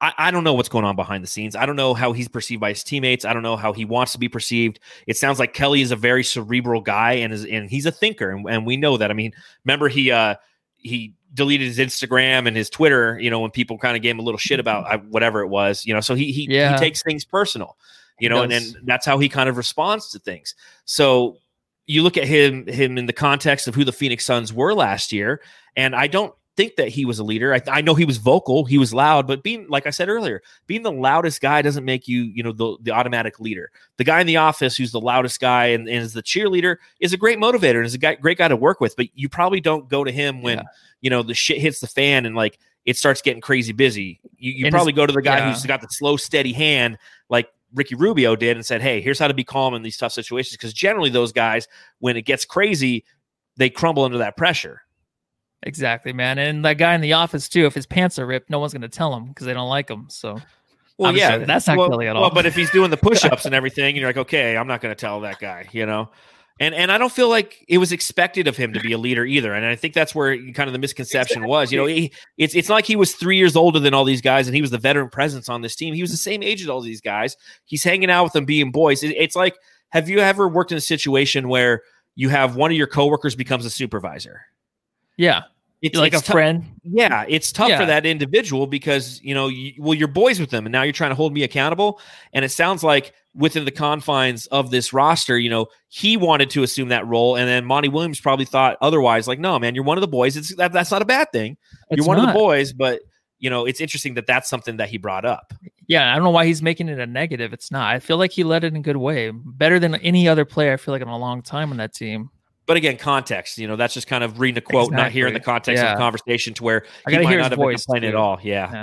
I, I don't know what's going on behind the scenes. I don't know how he's perceived by his teammates. I don't know how he wants to be perceived. It sounds like Kelly is a very cerebral guy and is and he's a thinker, and, and we know that. I mean, remember he uh, he deleted his Instagram and his Twitter, you know, when people kind of gave him a little shit about I, whatever it was, you know, so he, he, yeah. he takes things personal, you know, and, and that's how he kind of responds to things. So you look at him, him in the context of who the Phoenix Suns were last year. And I don't think that he was a leader. I, I know he was vocal, he was loud, but being, like I said earlier, being the loudest guy doesn't make you, you know, the, the automatic leader. The guy in the office who's the loudest guy and, and is the cheerleader is a great motivator and is a guy, great guy to work with, but you probably don't go to him when, yeah. you know, the shit hits the fan and like it starts getting crazy busy. You, you probably go to the guy yeah. who's got the slow, steady hand, like Ricky Rubio did, and said, hey, here's how to be calm in these tough situations. Because generally those guys, when it gets crazy, they crumble under that pressure. Exactly, man. And that guy in the office too, if his pants are ripped, no one's going to tell him because they don't like him. So, well, obviously, yeah, that's not well, Kelly at all. Well, but if he's doing the push-ups and everything, and you're like, okay, I'm not going to tell that guy, you know? And and I don't feel like it was expected of him to be a leader either. And I think that's where kind of the misconception exactly. was. You know, he, it's it's not like he was three years older than all these guys and he was the veteran presence on this team. He was the same age as all these guys. He's hanging out with them being boys. It, it's like, have you ever worked in a situation where you have one of your coworkers becomes a supervisor? Yeah. It's like it's a t- friend. Yeah. It's tough yeah. for that individual because, you know, you, well, you're boys with them and now you're trying to hold me accountable. And it sounds like within the confines of this roster, you know, he wanted to assume that role. And then Monty Williams probably thought otherwise, like, no, man, you're one of the boys. It's that, that's not a bad thing. You're it's one not. of the boys, but you know, it's interesting that that's something that he brought up. Yeah. I don't know why he's making it a negative. It's not, I feel like he led it in a good way, better than any other player. I feel like in a long time on that team. But again, context, you know, that's just kind of reading a quote, exactly. not hearing the context yeah. of the conversation to where I he might hear not have been complaining at all. Yeah. yeah.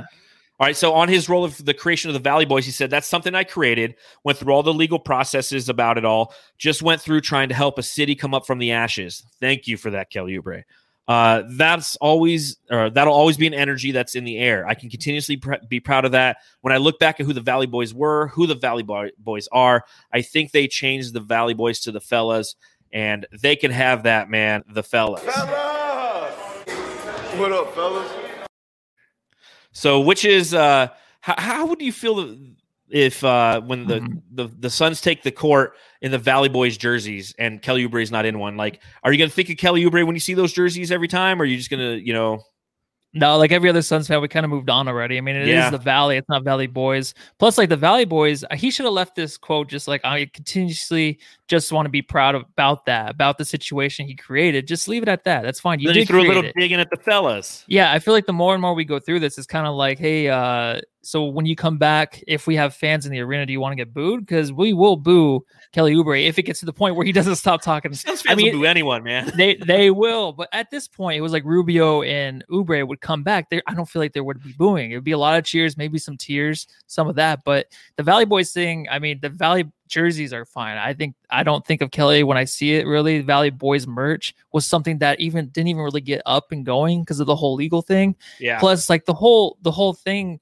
All right. So on his role of the creation of the Valley Boys, he said, that's something I created, went through all the legal processes about it all, just went through trying to help a city come up from the ashes. Thank you for that, Kelly Oubre. Uh, that's always, or that'll always be an energy that's in the air. I can continuously pr- be proud of that. When I look back at who the Valley Boys were, who the Valley Boy- Boys are, I think they changed the Valley Boys to the Fellas. And they can have that, man, the fellas. fellas. What up, fellas? So, which is, uh, how, how would you feel if uh, when the, mm-hmm. the, the Suns take the court in the Valley Boys jerseys and Kelly Oubre is not in one? Like, are you going to think of Kelly Oubre when you see those jerseys every time? Or are you just going to, you know... No, like every other Suns fan, we kind of moved on already. I mean, it yeah. is the Valley. It's not Valley Boys. Plus, like the Valley Boys, he should have left this quote just like, I continuously just want to be proud of, about that, about the situation he created. Just leave it at that. That's fine. You then did you threw a little it. dig in at the fellas. Yeah, I feel like the more and more we go through this, it's kind of like, hey, uh, so when you come back, if we have fans in the arena, do you want to get booed? Because we will boo Kelly Oubre if it gets to the point where he doesn't stop talking. Suns fans I mean, will boo anyone, man. they they will. But at this point, it was like Rubio and Oubre would come back. There, I don't feel like there would be booing. It would be a lot of cheers, maybe some tears, some of that. But the Valley Boys thing, I mean, the Valley jerseys are fine. I think I don't think of Kelly when I see it. Really, Valley Boys merch was something that even didn't even really get up and going because of the whole legal thing. Yeah. Plus, like the whole the whole thing.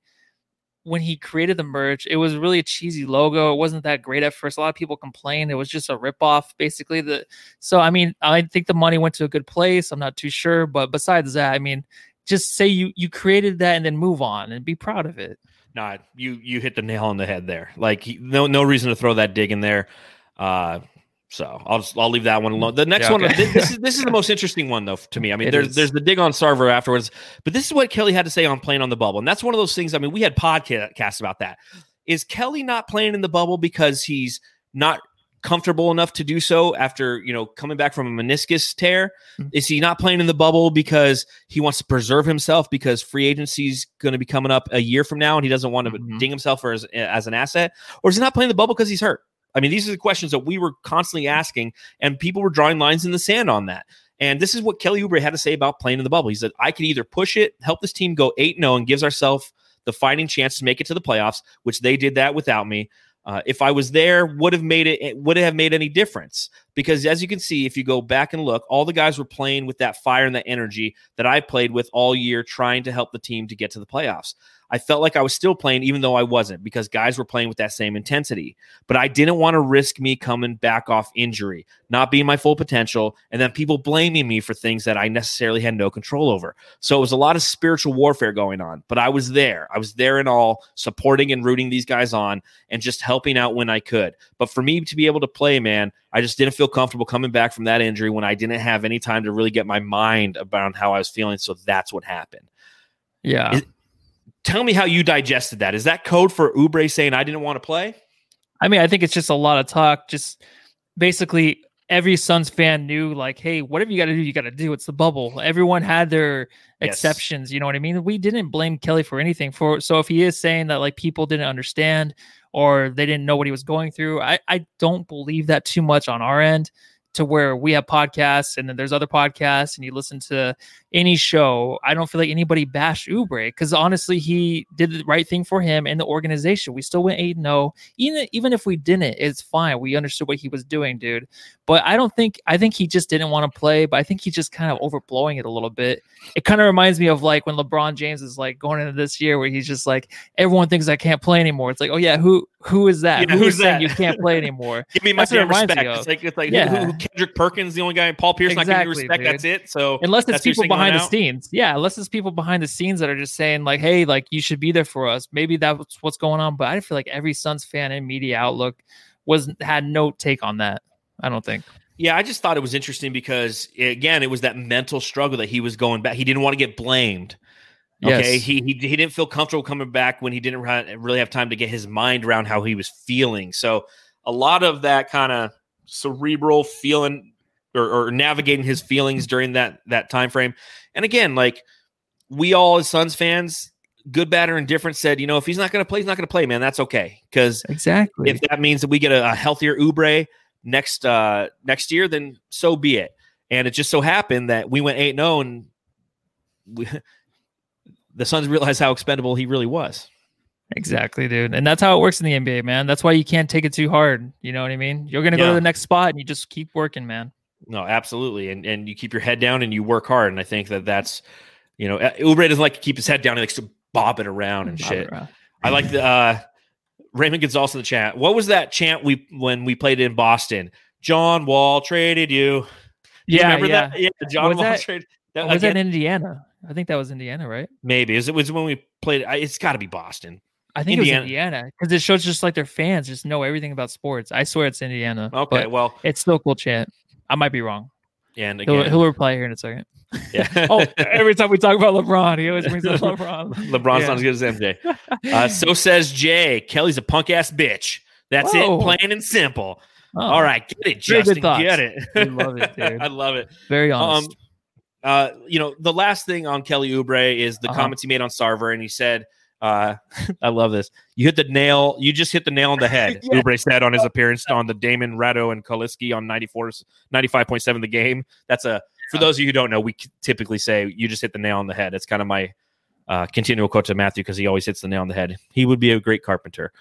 When he created the merch, it was really a cheesy logo. It wasn't that great at first. A lot of people complained. It was just a ripoff, basically. The So, I mean, I think the money went to a good place. I'm not too sure. But besides that, I mean, just say you you created that and then move on and be proud of it. Nah, you you hit the nail on the head there. Like, no no reason to throw that dig in there. Uh, so I'll just, I'll leave that one alone. The next yeah, okay. one, this, this is this is the most interesting one though to me. I mean, it there's is. there's the dig on Sarver afterwards, but this is what Kelly had to say on playing on the bubble, and that's one of those things. I mean, we had podcasts about that. Is Kelly not playing in the bubble because he's not comfortable enough to do so after you know coming back from a meniscus tear? Mm-hmm. Is he not playing in the bubble because he wants to preserve himself because free agency's going to be coming up a year from now and he doesn't want to mm-hmm. ding himself for as, as an asset, or is he not playing the bubble because he's hurt? I mean, these are the questions that we were constantly asking, and people were drawing lines in the sand on that. And this is what Kelly Oubre had to say about playing in the bubble. He said, I could either push it, help this team go eight and oh and gives ourselves the fighting chance to make it to the playoffs, which they did that without me. Uh, if I was there, would have made it, it would have made any difference? Because as you can see, if you go back and look, all the guys were playing with that fire and that energy that I played with all year, trying to help the team to get to the playoffs. I felt like I was still playing, even though I wasn't, because guys were playing with that same intensity. But I didn't want to risk me coming back off injury, not being my full potential, and then people blaming me for things that I necessarily had no control over. So it was a lot of spiritual warfare going on. But I was there. I was there in all, supporting and rooting these guys on and just helping out when I could. But for me to be able to play, man, I just didn't feel comfortable coming back from that injury when I didn't have any time to really get my mind about how I was feeling. So that's what happened. Yeah. It, Tell me how you digested that. Is that code for Oubre saying I didn't want to play? I mean, I think it's just a lot of talk. Just basically every Suns fan knew, like, hey, whatever you got to do, you got to do. It's the bubble. Everyone had their yes. exceptions. You know what I mean? We didn't blame Kelly for anything. For so if he is saying that, like, people didn't understand or they didn't know what he was going through, I, I don't believe that too much on our end, to where we have podcasts and then there's other podcasts and you listen to any show. I don't feel like anybody bashed Oubre, because honestly, he did the right thing for him and the organization. We still went eight and oh. Even, even if we didn't, it's fine. We understood what he was doing, dude. But I don't think, I think he just didn't want to play, but I think he's just kind of overblowing it a little bit. It kind of reminds me of like when LeBron James is like going into this year where he's just like, everyone thinks I can't play anymore. It's like, oh yeah, who, who is that? Yeah, who's, who's that? You can't play anymore. Give me my damn respect. It's like, it's like, yeah. who, who, Kendrick Perkins, the only guy, Paul Pierce, exactly, not giving respect. Dude. That's it. So unless it's people behind the scenes, yeah, unless it's people behind the scenes that are just saying like, "Hey, like you should be there for us." Maybe that's what's going on. But I feel like every Suns fan and media outlook was had no take on that. I don't think. Yeah, I just thought it was interesting because again, it was that mental struggle that he was going back. He didn't want to get blamed. Okay, yes. he, he he didn't feel comfortable coming back when he didn't really have time to get his mind around how he was feeling. So a lot of that kind of cerebral feeling or, or navigating his feelings during that that time frame. And again, like we all as Suns fans, good, bad, or indifferent, said, you know, if he's not going to play, he's not going to play, man. That's okay, because exactly if that means that we get a, a healthier Oubre next uh, next year, then so be it. And it just so happened that we went eight and oh and we. The Suns realized how expendable he really was. Exactly, dude. And that's how it works in the N B A, man. That's why you can't take it too hard. You know what I mean? You're going to yeah. go to the next spot and you just keep working, man. No, absolutely. And and you keep your head down and you work hard. And I think that that's, you know, Oubre doesn't like to keep his head down. He likes to bob it around and bob shit. Around. I like the uh, Raymond Gonzalez in the chat. What was that chant we when we played in Boston? John Wall traded you. you yeah, remember yeah. that? Yeah, John was Wall that, traded. That, was again, that in Indiana? I think that was Indiana, right? Maybe. It was when we played. It's got to be Boston. I think Indiana. It was Indiana, because it shows just like their fans just know everything about sports. I swear it's Indiana. Okay, well. It's still a cool chant. I might be wrong. And again, he'll, he'll reply here in a second. Yeah. Oh, every time we talk about LeBron, he always brings up LeBron. LeBron's yeah. not as good as M J. Uh, so says Jay. Kelly's a punk-ass bitch. That's Whoa. it. Plain and simple. Oh. All right. Get it, Justin. Get it. I love it, dude. I love it. Very honest. Um, Uh, you know, the last thing on Kelly Oubre is the uh-huh. comments he made on Sarver, and he said, uh, I love this. You hit the nail, you just hit the nail on the head, yes. Oubre said on his appearance on the Damon, Ratto, and Koliski on ninety-four, ninety-five point seven The Game. That's a, for those of you who don't know, we typically say, you just hit the nail on the head. It's kind of my uh, continual quote to Matthew because he always hits the nail on the head. He would be a great carpenter.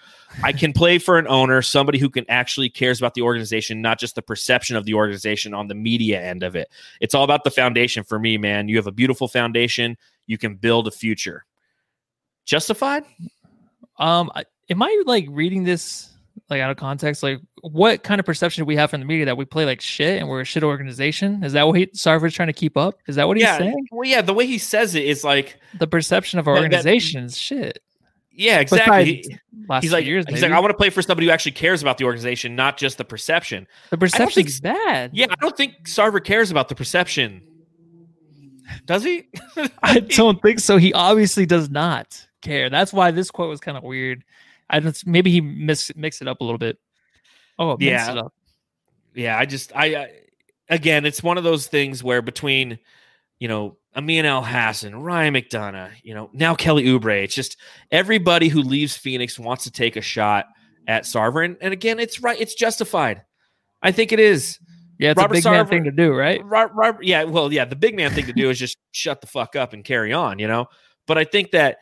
I can play for an owner, somebody who can actually cares about the organization, not just the perception of the organization on the media end of it. It's all about the foundation for me, man. You have a beautiful foundation. You can build a future. Justified? Um, am I like reading this like out of context? Like what kind of perception do we have from the media that we play like shit and we're a shit organization? Is that what he, Sarver's trying to keep up? Is that what yeah, he's saying? Well, yeah, the way he says it is like the perception of our that, organization is shit. Yeah, exactly. He, last he's like, years, he's like, I want to play for somebody who actually cares about the organization, not just the perception. The perception is bad. Yeah, I don't think Sarver cares about the perception. Does he? I don't think so. He obviously does not care. That's why this quote was kind of weird. I don't, maybe he mis- mixed it up a little bit. Oh, yeah. Mixed it up. Yeah, I just, I, I, again, it's one of those things where between, you know, Amin Elhassan, Ryan McDonough, you know, now Kelly Oubre, it's just everybody who leaves Phoenix wants to take a shot at Sarver. And, and again, it's right. It's justified. I think it is. Yeah, it's Robert a big Sarver, man thing to do, right? Robert, Robert, yeah, well, yeah, the big man thing to do is just shut the fuck up and carry on, you know? But I think that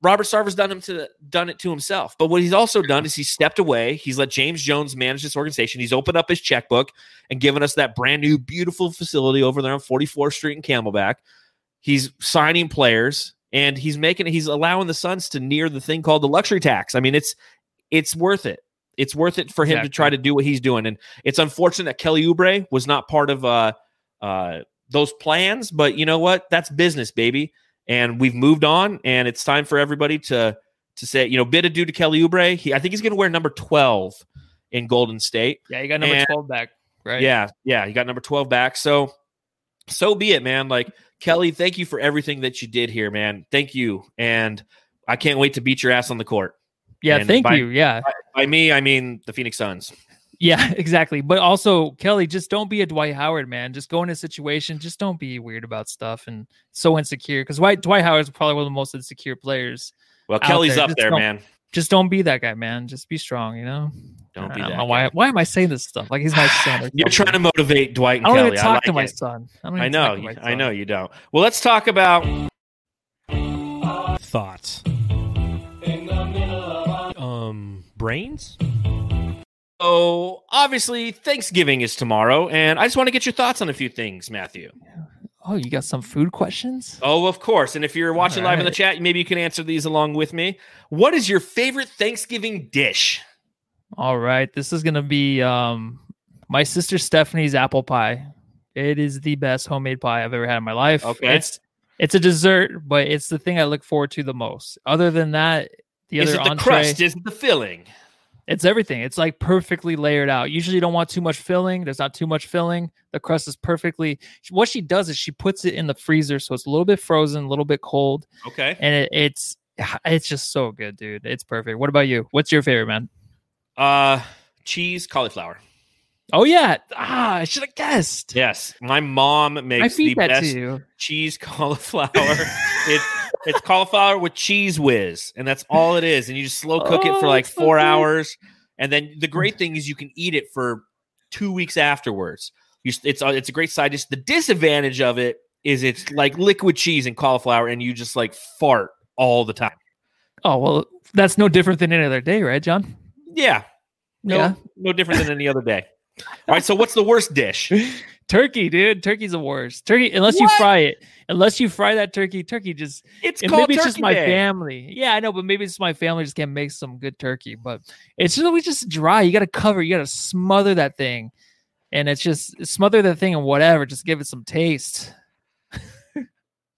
Robert Sarver's done him to done it to himself. But what he's also done is he stepped away. He's let James Jones manage this organization. He's opened up his checkbook and given us that brand new, beautiful facility over there on forty-fourth street in Camelback. He's signing players and he's making he's allowing the Suns to near the thing called the luxury tax. I mean, it's it's worth it. It's worth it for him exactly. to try to do what he's doing. And it's unfortunate that Kelly Oubre was not part of uh, uh, those plans, but you know what? That's business, baby. And we've moved on, and it's time for everybody to to say, you know, bid adieu to Kelly Oubre. He, I think he's going to wear number twelve in Golden State. Yeah, you got number and, twelve back, right? Yeah, yeah, you got number twelve back. So, so be it, man. Like, Kelly, thank you for everything that you did here, man. Thank you. And I can't wait to beat your ass on the court. Yeah, and thank by, you. Yeah. By, by me, I mean the Phoenix Suns. Yeah, exactly. But also, Kelly, just don't be a Dwight Howard, man. Just go in a situation. Just don't be weird about stuff and so insecure. Because Dwight, Dwight Howard is probably one of the most insecure players. Well, Kelly's there. up just there, man. Just don't be that guy, man. Just be strong, you know? Don't be I don't that. Know why, why am I saying this stuff? Like, he's my son. You're trying to motivate Dwight and Kelly. I don't even talk to my son. I know. I know you don't. Well, let's talk about thoughts. Um, brains? Oh, obviously, Thanksgiving is tomorrow, and I just want to get your thoughts on a few things, Matthew. Oh, you got some food questions? Oh, of course. And if you're watching All live right. in the chat, maybe you can answer these along with me. What is your favorite Thanksgiving dish? All right. This is going to be um, my sister Stephanie's apple pie. It is the best homemade pie I've ever had in my life. Okay. It's, it's a dessert, but it's the thing I look forward to the most. Other than that, the is other it the entree, crust? Is it the filling? It's everything. It's like perfectly layered out. Usually you don't want too much filling. There's not too much filling. The crust is perfectly. What she does is she puts it in the freezer. So it's a little bit frozen, a little bit cold. Okay. And it, it's, it's just so good, dude. It's perfect. What about you? What's your favorite, man? Uh, cheese, cauliflower. Oh yeah. Ah, I should have guessed. Yes. My mom makes the best cheese cauliflower. It's, It's cauliflower with cheese whiz, and that's all it is. And you just slow cook oh, it for like four so hours. And then the great thing is you can eat it for two weeks afterwards. You, it's, it's a great side dish. The disadvantage of it is it's like liquid cheese and cauliflower, and you just like fart all the time. Oh, well, that's no different than any other day, right, John? Yeah. No, yeah. no different than any other day. All right, so what's the worst dish? Turkey, dude. Turkey's the worst. Turkey, unless what? you fry it. Unless you fry that turkey, turkey just... It's called maybe it's just my day. family. Yeah, I know, but maybe it's just my family just can't make some good turkey. But it's just we just dry. You got to cover. You got to smother that thing. And it's just... Smother that thing and whatever. Just give it some taste.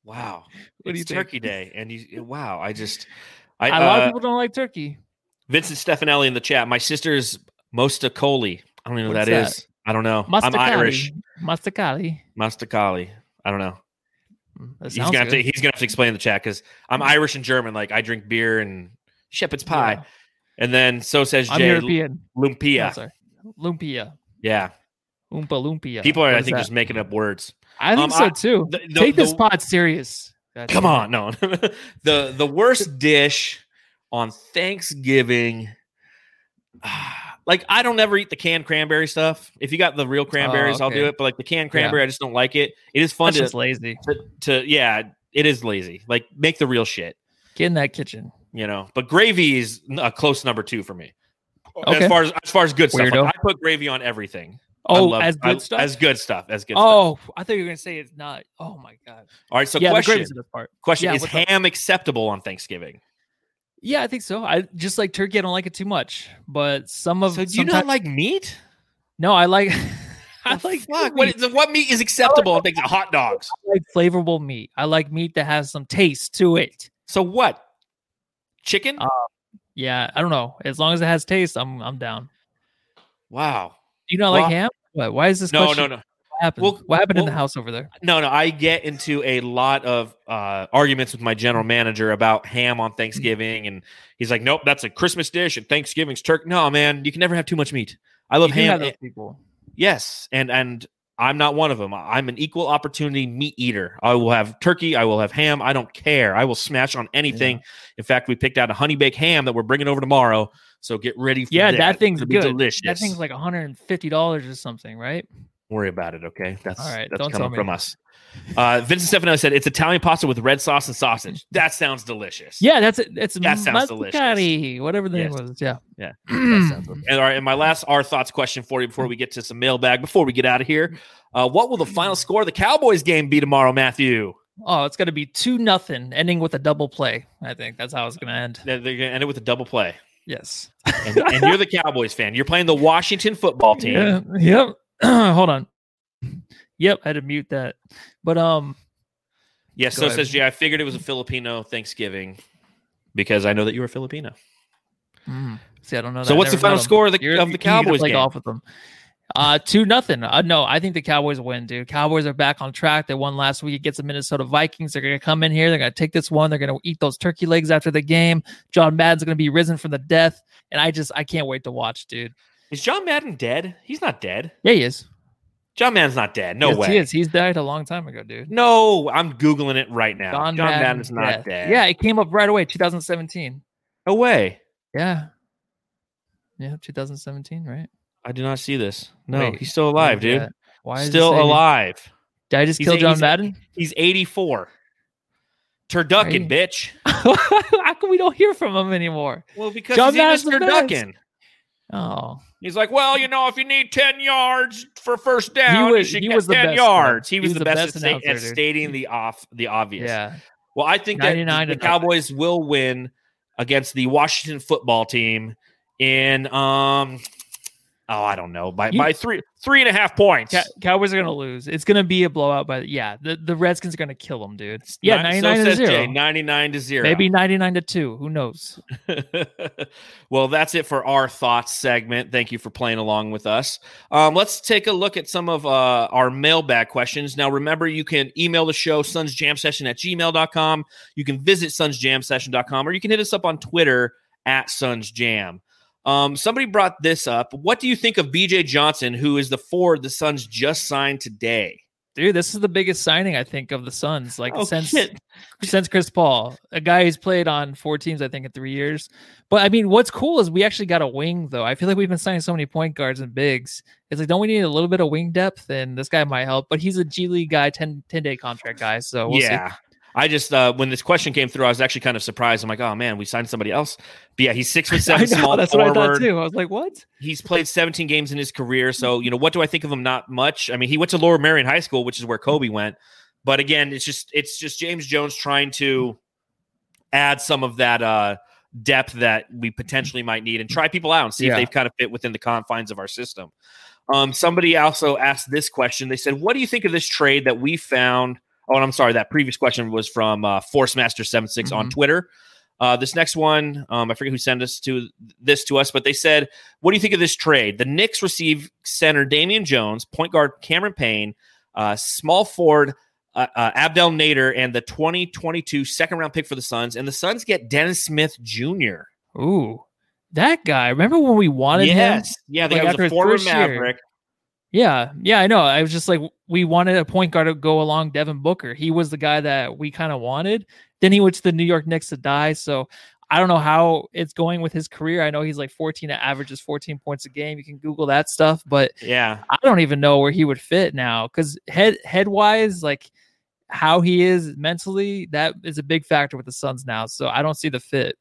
Wow. What it's do you turkey think? day. And you... Wow, I just... I, a uh, lot of people don't like turkey. Vincent Stefanelli in the chat. My sister's mostacoli. I don't even know what, what that, that is. I don't know. Mastacali. I'm Irish. Mastacali. Mastacali. I don't know. He's gonna, have to, he's gonna have to explain the chat because I'm Irish and German. Like I drink beer and shepherd's pie, yeah. and then so says Jay. I'm European. Lumpia. Oh, lumpia. Yeah. Oompa lumpia. People are, I think, that? just making up words. I think um, so I, too. The, the, Take the, this pod serious. Gotcha. Come on, no. the the worst dish on Thanksgiving. Like, I don't ever eat the canned cranberry stuff. If you got the real cranberries, oh, okay. I'll do it. But, like, the canned cranberry, yeah. I just don't like it. It is fun That's to... just lazy. To, to, yeah, it is lazy. Like, make the real shit. Get in that kitchen. You know? But gravy is a close number two for me. Okay. As far as as far as good Weirdo. stuff. Like, I put gravy on everything. Oh, love, as good I, stuff? As good stuff. As good oh, stuff. Oh, I thought you were going to say it's not. Oh, my God. All right, so yeah, question. The part. Question, yeah, is ham up? acceptable on Thanksgiving? Yeah, I think so. I just like turkey. I don't like it too much, but some of. So do you not like meat? No, I like. I like fuck. What, what meat is acceptable? I like, I think it's hot dogs. I like flavorful meat. I like meat that has some taste to it. So what? Chicken? Uh, yeah, I don't know. As long as it has taste, I'm I'm down. Wow. Do you not well, like ham? What? Why is this? No, question? no, no. What happened? Well, what happened well, in the house over there? No, no. I get into a lot of uh, arguments with my general manager about ham on Thanksgiving, and he's like, "Nope, that's a Christmas dish, and Thanksgiving's turkey." No, man, you can never have too much meat. I love you ham. Have those people. Yes, and and I'm not one of them. I'm an equal opportunity meat eater. I will have turkey. I will have ham. I don't care. I will smash on anything. Yeah. In fact, we picked out a honey baked ham that we're bringing over tomorrow. So get ready for yeah, that. Yeah, that thing's good. Delicious. That thing's like one hundred fifty dollars or something, right? Worry about it, okay? That's All right, that's don't coming from us. Uh, Vincent Stefano said it's Italian pasta with red sauce and sausage. That sounds delicious. Yeah, that's it. It's that sounds delicious. Whatever the yes. name was, yeah, yeah. That sounds delicious. And all right, and my last our thoughts question for you before we get to some mailbag before we get out of here. Uh, what will the final score of the Cowboys game be tomorrow, Matthew? Oh, it's going to be two nothing, ending with a double play. I think that's how it's going to end. They're going to end it with a double play. Yes. and, and you're the Cowboys fan. You're playing the Washington football team. Yeah. Yep. Hold on. Yep, I had to mute that. But um yeah, so it says yeah, I figured it was a Filipino Thanksgiving because I know that you were Filipino. Mm, see, I don't know that. So what's the final score of the You're, of the Cowboys play game? Golf with them. Uh two nothing. Uh, no, I think the Cowboys win, dude. Cowboys are back on track. They won last week against the Minnesota Vikings. They're gonna come in here, they're gonna take this one, they're gonna eat those turkey legs after the game. John Madden's gonna be risen from the death. And I just I can't wait to watch, dude. Is John Madden dead? He's not dead. Yeah, he is. John Madden's not dead. No yes, way. He is. He's died a long time ago, dude. No, I'm Googling it right now. John, John Madden Madden's not dead. dead. Yeah, it came up right away, twenty seventeen. No way. Yeah. Yeah, twenty seventeen, right? I do not see this. No, Wait, he's still alive, dude. That? Why is still he alive? Did I just he's kill eighty, John Madden? He's eighty-four. Turducken, bitch. How come we don't hear from him anymore? Well, because John he's in Turducken. Oh. He's like, well, you know, if you need ten yards for first down, he was, you should he get was ten best, yards. He, he was, was the best, best at, at stating the off the obvious. Yeah. Well, I think that the, the Cowboys will win against the Washington football team in um oh, I don't know, by you, by three three and a half points. Cow- Cowboys are gonna lose. It's gonna be a blowout. By yeah, the, the Redskins are gonna kill them, dude. Yeah, ninety nine to zero. Ninety nine to zero. Maybe ninety nine to two. Who knows? Well, that's it for our thoughts segment. Thank you for playing along with us. Um, let's take a look at some of uh, our mailbag questions. Now, remember, you can email the show suns jam session at gmail dot com. You can visit suns jam session dot com, or you can hit us up on Twitter at sunsjam. Um, somebody brought this up. What do you think of B J Johnson, who is the forward the Suns just signed today? Dude, this is the biggest signing, I think, of the Suns, like oh, since shit. since Chris Paul, a guy who's played on four teams, I think, in three years. But I mean, what's cool is we actually got a wing, though. I feel like we've been signing so many point guards and bigs. It's like, don't we need a little bit of wing depth? And this guy might help. But he's a G League guy, ten-day contract guy. So we'll yeah. see. I just, uh, when this question came through, I was actually kind of surprised. I'm like, oh man, we signed somebody else. But yeah, he's six foot seven, I know, small that's forward. What I thought too. I was like, what? He's played seventeen games in his career. So, you know, what do I think of him? Not much. I mean, he went to Lower Merion High School, which is where Kobe went. But again, it's just, it's just James Jones trying to add some of that, uh, depth that we potentially might need and try people out and see yeah. if they've kind of fit within the confines of our system. Um, somebody also asked this question. They said, what do you think of this trade that we found? Oh, and I'm sorry. That previous question was from uh, Forcemaster seventy-six mm-hmm. on Twitter. Uh, this next one, um, I forget who sent us to this to us, but they said, "What do you think of this trade? The Knicks receive center Damian Jones, point guard Cameron Payne, uh, small forward uh, uh, Abdel Nader, and the twenty twenty-two second round pick for the Suns. And the Suns get Dennis Smith Junior" Ooh, that guy! Remember when we wanted yes. him? Yeah, the like guy was a former Maverick. Year. Yeah, yeah, I know. I was just like, we wanted a point guard to go along Devin Booker. He was the guy that we kind of wanted. Then he went to the New York Knicks to die. So I don't know how it's going with his career. I know he's like fourteen, averages fourteen points a game. You can Google that stuff. But yeah, I don't even know where he would fit now because head head wise, like how he is mentally, that is a big factor with the Suns now. So I don't see the fit.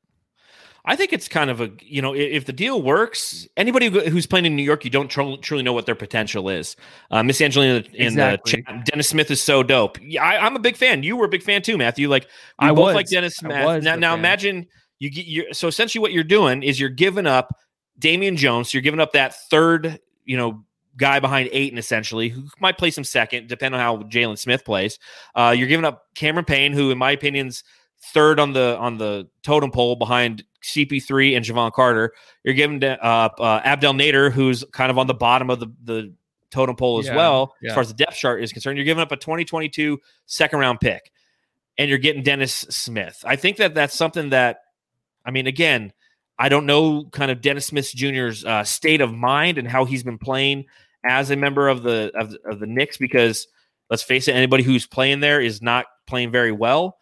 I think it's kind of a, you know, if the deal works, anybody who's playing in New York, you don't tr- truly know what their potential is. Uh, Miss Angelina in exactly. the chat, Dennis Smith is so dope. Yeah, I, I'm a big fan. You were a big fan too, Matthew. Like I both was. like Dennis Smith. Now, now imagine you get your, so essentially what you're doing is you're giving up Damian Jones. You're giving up that third, you know, guy behind Ayton, essentially, who might play some second, depending on how Jalen Smith plays. Uh, you're giving up Cameron Payne, who in my opinion's third on the on the totem pole behind C P three and Javon Carter. You're giving up uh, uh, Abdel Nader, who's kind of on the bottom of the, the totem pole as yeah, well, yeah. as far as the depth chart is concerned. You're giving up a twenty twenty-two second round pick, and you're getting Dennis Smith. I think that that's something that, I mean, again, I don't know kind of Dennis Smith Junior's uh, state of mind and how he's been playing as a member of the of, of the Knicks, because let's face it, anybody who's playing there is not playing very well.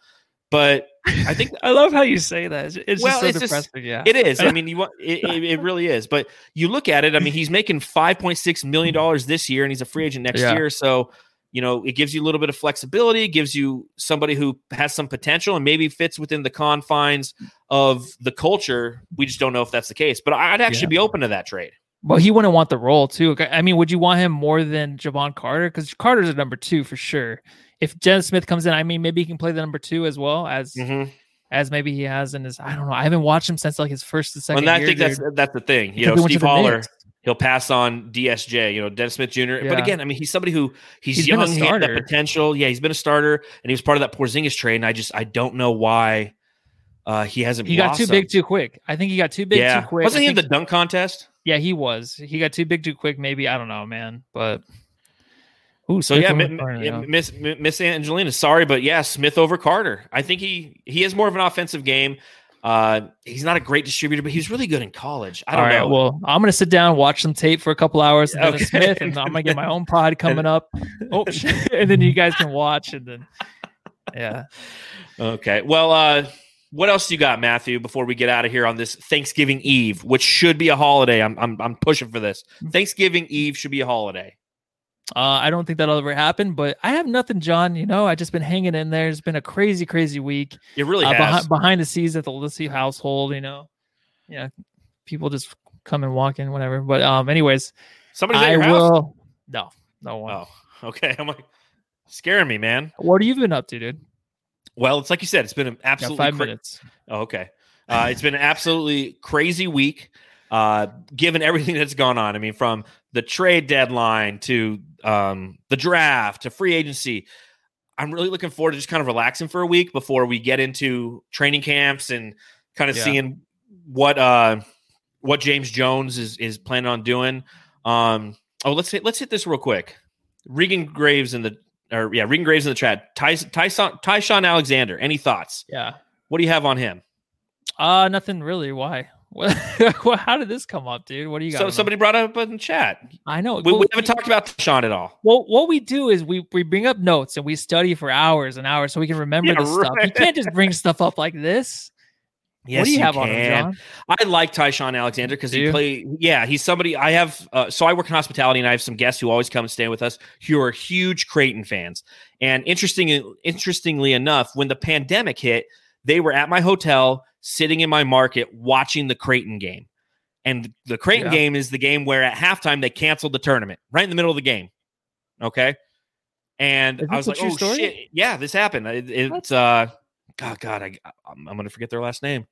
But I think I love how you say that. It's well, just so it's depressing. Just, yeah, it is. I mean, you want it, it, it really is. But you look at it. I mean, he's making five point six million dollars this year, and he's a free agent next yeah. year. So you know, it gives you a little bit of flexibility. It gives you somebody who has some potential and maybe fits within the confines of the culture. We just don't know if that's the case. But I'd actually yeah. be open to that trade. Well, he wouldn't want the role too. I mean, would you want him more than Javon Carter? Because Carter's a number two for sure. If Dennis Smith comes in, I mean, maybe he can play the number two as well as mm-hmm. as maybe he has in his. I don't know. I haven't watched him since like his first and second. And I year, think that's dude. that's the thing. You know, Steve Holler, he'll pass on D S J. You know, Dennis Smith Junior Yeah. But again, I mean, he's somebody who he's, he's young, he has that potential. Yeah, he's been a starter, and he was part of that Porzingis trade. And I just I don't know why uh, he hasn't. He blossomed. Got too big too quick. I think he got too big yeah. too quick. Wasn't I he in the dunk contest? Yeah, he was. He got too big too quick. Maybe I don't know, man. But ooh, so yeah, m- Carter, yeah, Miss Miss Angelina. Sorry, but yeah, Smith over Carter. I think he he has more of an offensive game. Uh, Uh, he's not a great distributor, but he was really good in college. I don't All right, know. Well, I'm going to sit down, watch some tape for a couple hours, and okay. Smith, and I'm going to get my own pod coming up. Oh, and then you guys can watch, and then yeah. Okay. Well, uh, what else you got, Matthew? Before we get out of here on this Thanksgiving Eve, which should be a holiday, I'm I'm, I'm pushing for this. Thanksgiving Eve should be a holiday. Uh, I don't think that'll ever happen, but I have nothing, John. You know, I just been hanging in there. It's been a crazy, crazy week. It really uh, has. Behind, behind the scenes at the Lissy household. You know, yeah, people just come and walk in, whatever. But um, anyways, somebody I house? will. No, no one. Oh, okay. I'm like scaring me, man. What have you been up to, dude? Well, it's like you said, it's been an absolutely five cra- minutes. Oh, okay, uh, it's been an absolutely crazy week. Uh, given everything that's gone on, I mean, from the trade deadline to um, the draft to free agency, I'm really looking forward to just kind of relaxing for a week before we get into training camps and kind of yeah. seeing what uh, what James Jones is is planning on doing. Um, oh, let's hit, let's hit this real quick. Regan Graves in the or yeah, Regan Graves in the chat. Ty, Tyshawn, Tyshawn Alexander. Any thoughts? Yeah, what do you have on him? Uh, nothing really. Why? What, how did this come up, dude? What do you got? So somebody brought it up in chat. I know. We, well, we haven't talked about Tyshawn at all. Well, what we do is we, we bring up notes and we study for hours and hours so we can remember yeah, this right. stuff. You can't just bring stuff up like this. Yes, what do you, you have can. on him, John? I like Tyshawn Alexander because he play. Yeah, he's somebody I have. Uh, so I work in hospitality, and I have some guests who always come and stay with us who are huge Creighton fans. And interesting, interestingly enough, when the pandemic hit, they were at my hotel, sitting in my market, watching the Creighton game. And the Creighton yeah. game is the game where at halftime they canceled the tournament right in the middle of the game. Okay. And I was like, oh, story? shit. Yeah, this happened. It, it's, uh, God, God, I, I'm going to forget their last name.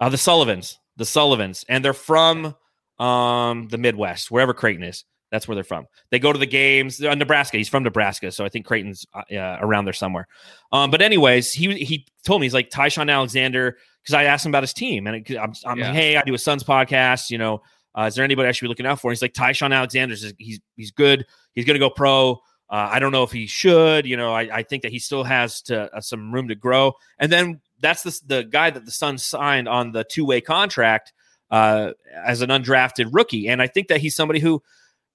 Uh, the Sullivans. The Sullivans. And they're from um, the Midwest, wherever Creighton is. That's where they're from. They go to the games. They're in Nebraska. He's from Nebraska, so I think Creighton's uh, around there somewhere. Um, but anyways, he he told me, he's like, Tyshawn Alexander, because I asked him about his team, and it, I'm, I'm yeah. hey, I do a Suns podcast. You know, uh, is there anybody I should be looking out for? And he's like, Tyshawn Alexander, he's he's good. He's going to go pro. Uh, I don't know if he should. You know, I, I think that he still has to uh, some room to grow. And then that's the the guy that the Suns signed on the two way contract uh, as an undrafted rookie, and I think that he's somebody who.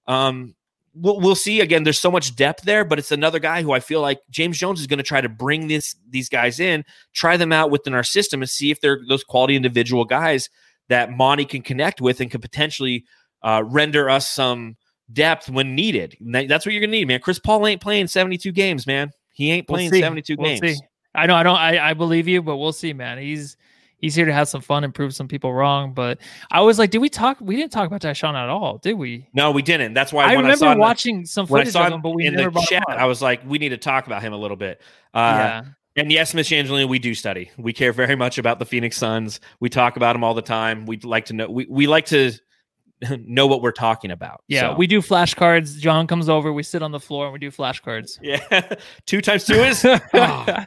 Um, we'll, we'll see. Again, there's so much depth there, but it's another guy who I feel like James Jones is going to try to bring this these guys in, try them out within our system, and see if they're those quality individual guys that Monty can connect with and can potentially uh, render us some depth when needed. That, that's what you're going to need, man. Chris Paul ain't playing seventy-two games, man. He ain't playing we'll seventy-two we'll games. See. I know. I don't. I, I believe you, but we'll see, man. He's he's here to have some fun and prove some people wrong. But I was like, did we talk? We didn't talk about Tyshawn at all, did we? No, we didn't. That's why I when remember I saw watching the, some footage of him, but we in never the chat, I was like, we need to talk about him a little bit. Uh, yeah. And yes, Miss Angelina, we do study. We care very much about the Phoenix Suns. We talk about them all the time. We'd like to know. We, we like to know what we're talking about. Yeah, so we do flashcards. John comes over. We sit on the floor and we do flashcards. Yeah, two times two is. oh.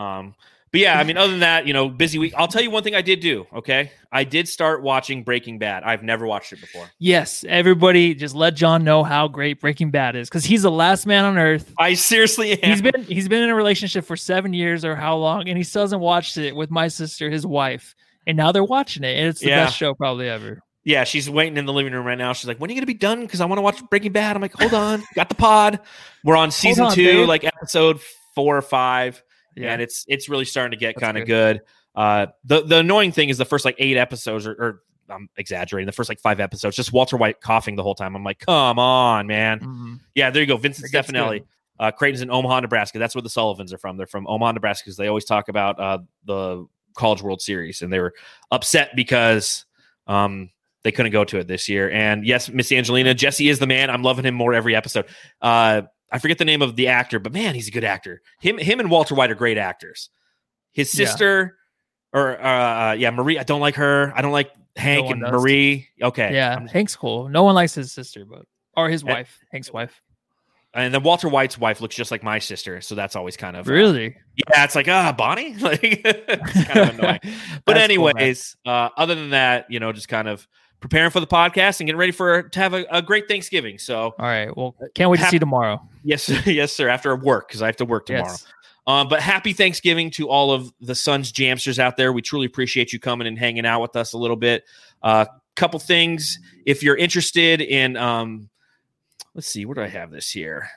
Um. But yeah, I mean, other than that, you know, busy week. I'll tell you one thing I did do, okay? I did start watching Breaking Bad. I've never watched it before. Yes, everybody just let John know how great Breaking Bad is, because he's the last man on earth. I seriously am. He's been, he's been in a relationship for seven years or how long, and he still hasn't watched it with my sister, his wife, and now they're watching it, and it's the yeah. best show probably ever. Yeah, she's waiting in the living room right now. She's like, when are you going to be done? Because I want to watch Breaking Bad. I'm like, hold on. Got the pod. We're on season on, two, babe. like episode four or five. Yeah. And it's it's really starting to get kind of good. good. Uh, the the annoying thing is the first like eight episodes, or, or I'm exaggerating, the first like five episodes, just Walter White coughing the whole time. I'm like, come on, man. Mm-hmm. Yeah, there you go, Vincent it Stefanelli. Uh, Creighton's in Omaha, Nebraska. That's where the Sullivans are from. They're from Omaha, Nebraska, because they always talk about uh, the College World Series, and they were upset because um, they couldn't go to it this year. And yes, Miss Angelina, Jesse is the man. I'm loving him more every episode. Uh, I forget the name of the actor, but man, he's a good actor. Him, him, and Walter White are great actors. His sister, yeah. or uh, yeah, Marie. I don't like her. I don't like Hank no and Marie. Too. Okay, yeah, I'm, Hank's cool. No one likes his sister, but or his and, wife, Hank's wife. And then Walter White's wife looks just like my sister, so that's always kind of really. Uh, yeah, it's like ah, Bonnie. Like, it's kind of annoying. But anyways, cool, uh, other than that, you know, just kind of preparing for the podcast and getting ready for to have a, a great Thanksgiving. So, all right. Well, can't wait have, to see you tomorrow. Yes, yes, sir. After work, because I have to work tomorrow. Yes. Um, but happy Thanksgiving to all of the Sun's Jamsters out there. We truly appreciate you coming and hanging out with us a little bit. A uh, couple things. If you're interested in, um, let's see, where do I have this here?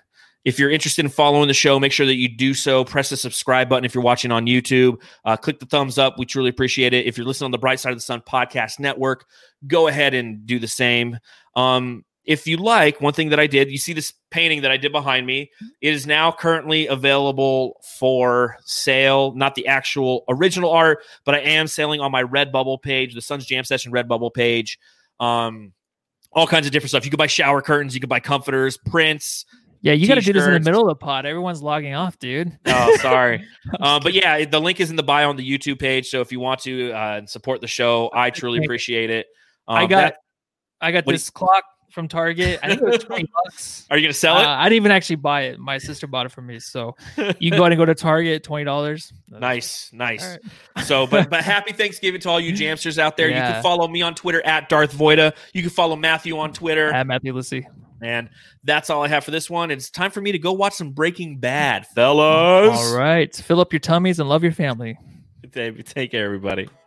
If you're interested in following the show, make sure that you do so. Press the subscribe button if you're watching on YouTube. Uh, click the thumbs up. We truly appreciate it. If you're listening on the Bright Side of the Sun podcast network, go ahead and do the same. Um, if you like, one thing that I did, you see this painting that I did behind me. It is now currently available for sale. Not the actual original art, but I am selling on my Redbubble page, the Sun's Jam Session Redbubble page. Um, all kinds of different stuff. You can buy shower curtains. You can buy comforters, prints. Yeah, you got to do this in the middle of the pod. Everyone's logging off, dude. Oh, sorry. uh, but yeah, the link is in the bio on the YouTube page. So if you want to uh, support the show, I truly appreciate it. Um, I got, that, I got this you, clock from Target. I think it was twenty bucks. Are you gonna sell it? Uh, I didn't even actually buy it. My sister bought it for me. So you go ahead and go to Target, twenty dollars. Nice, nice. Right. So, but but happy Thanksgiving to all you Jamsters out there. Yeah. You can follow me on Twitter at Darth Voida. You can follow Matthew on Twitter at Matthew Lissy. And that's all I have for this one. It's time for me to go watch some Breaking Bad, fellas. All right. Fill up your tummies and love your family. Take care, everybody.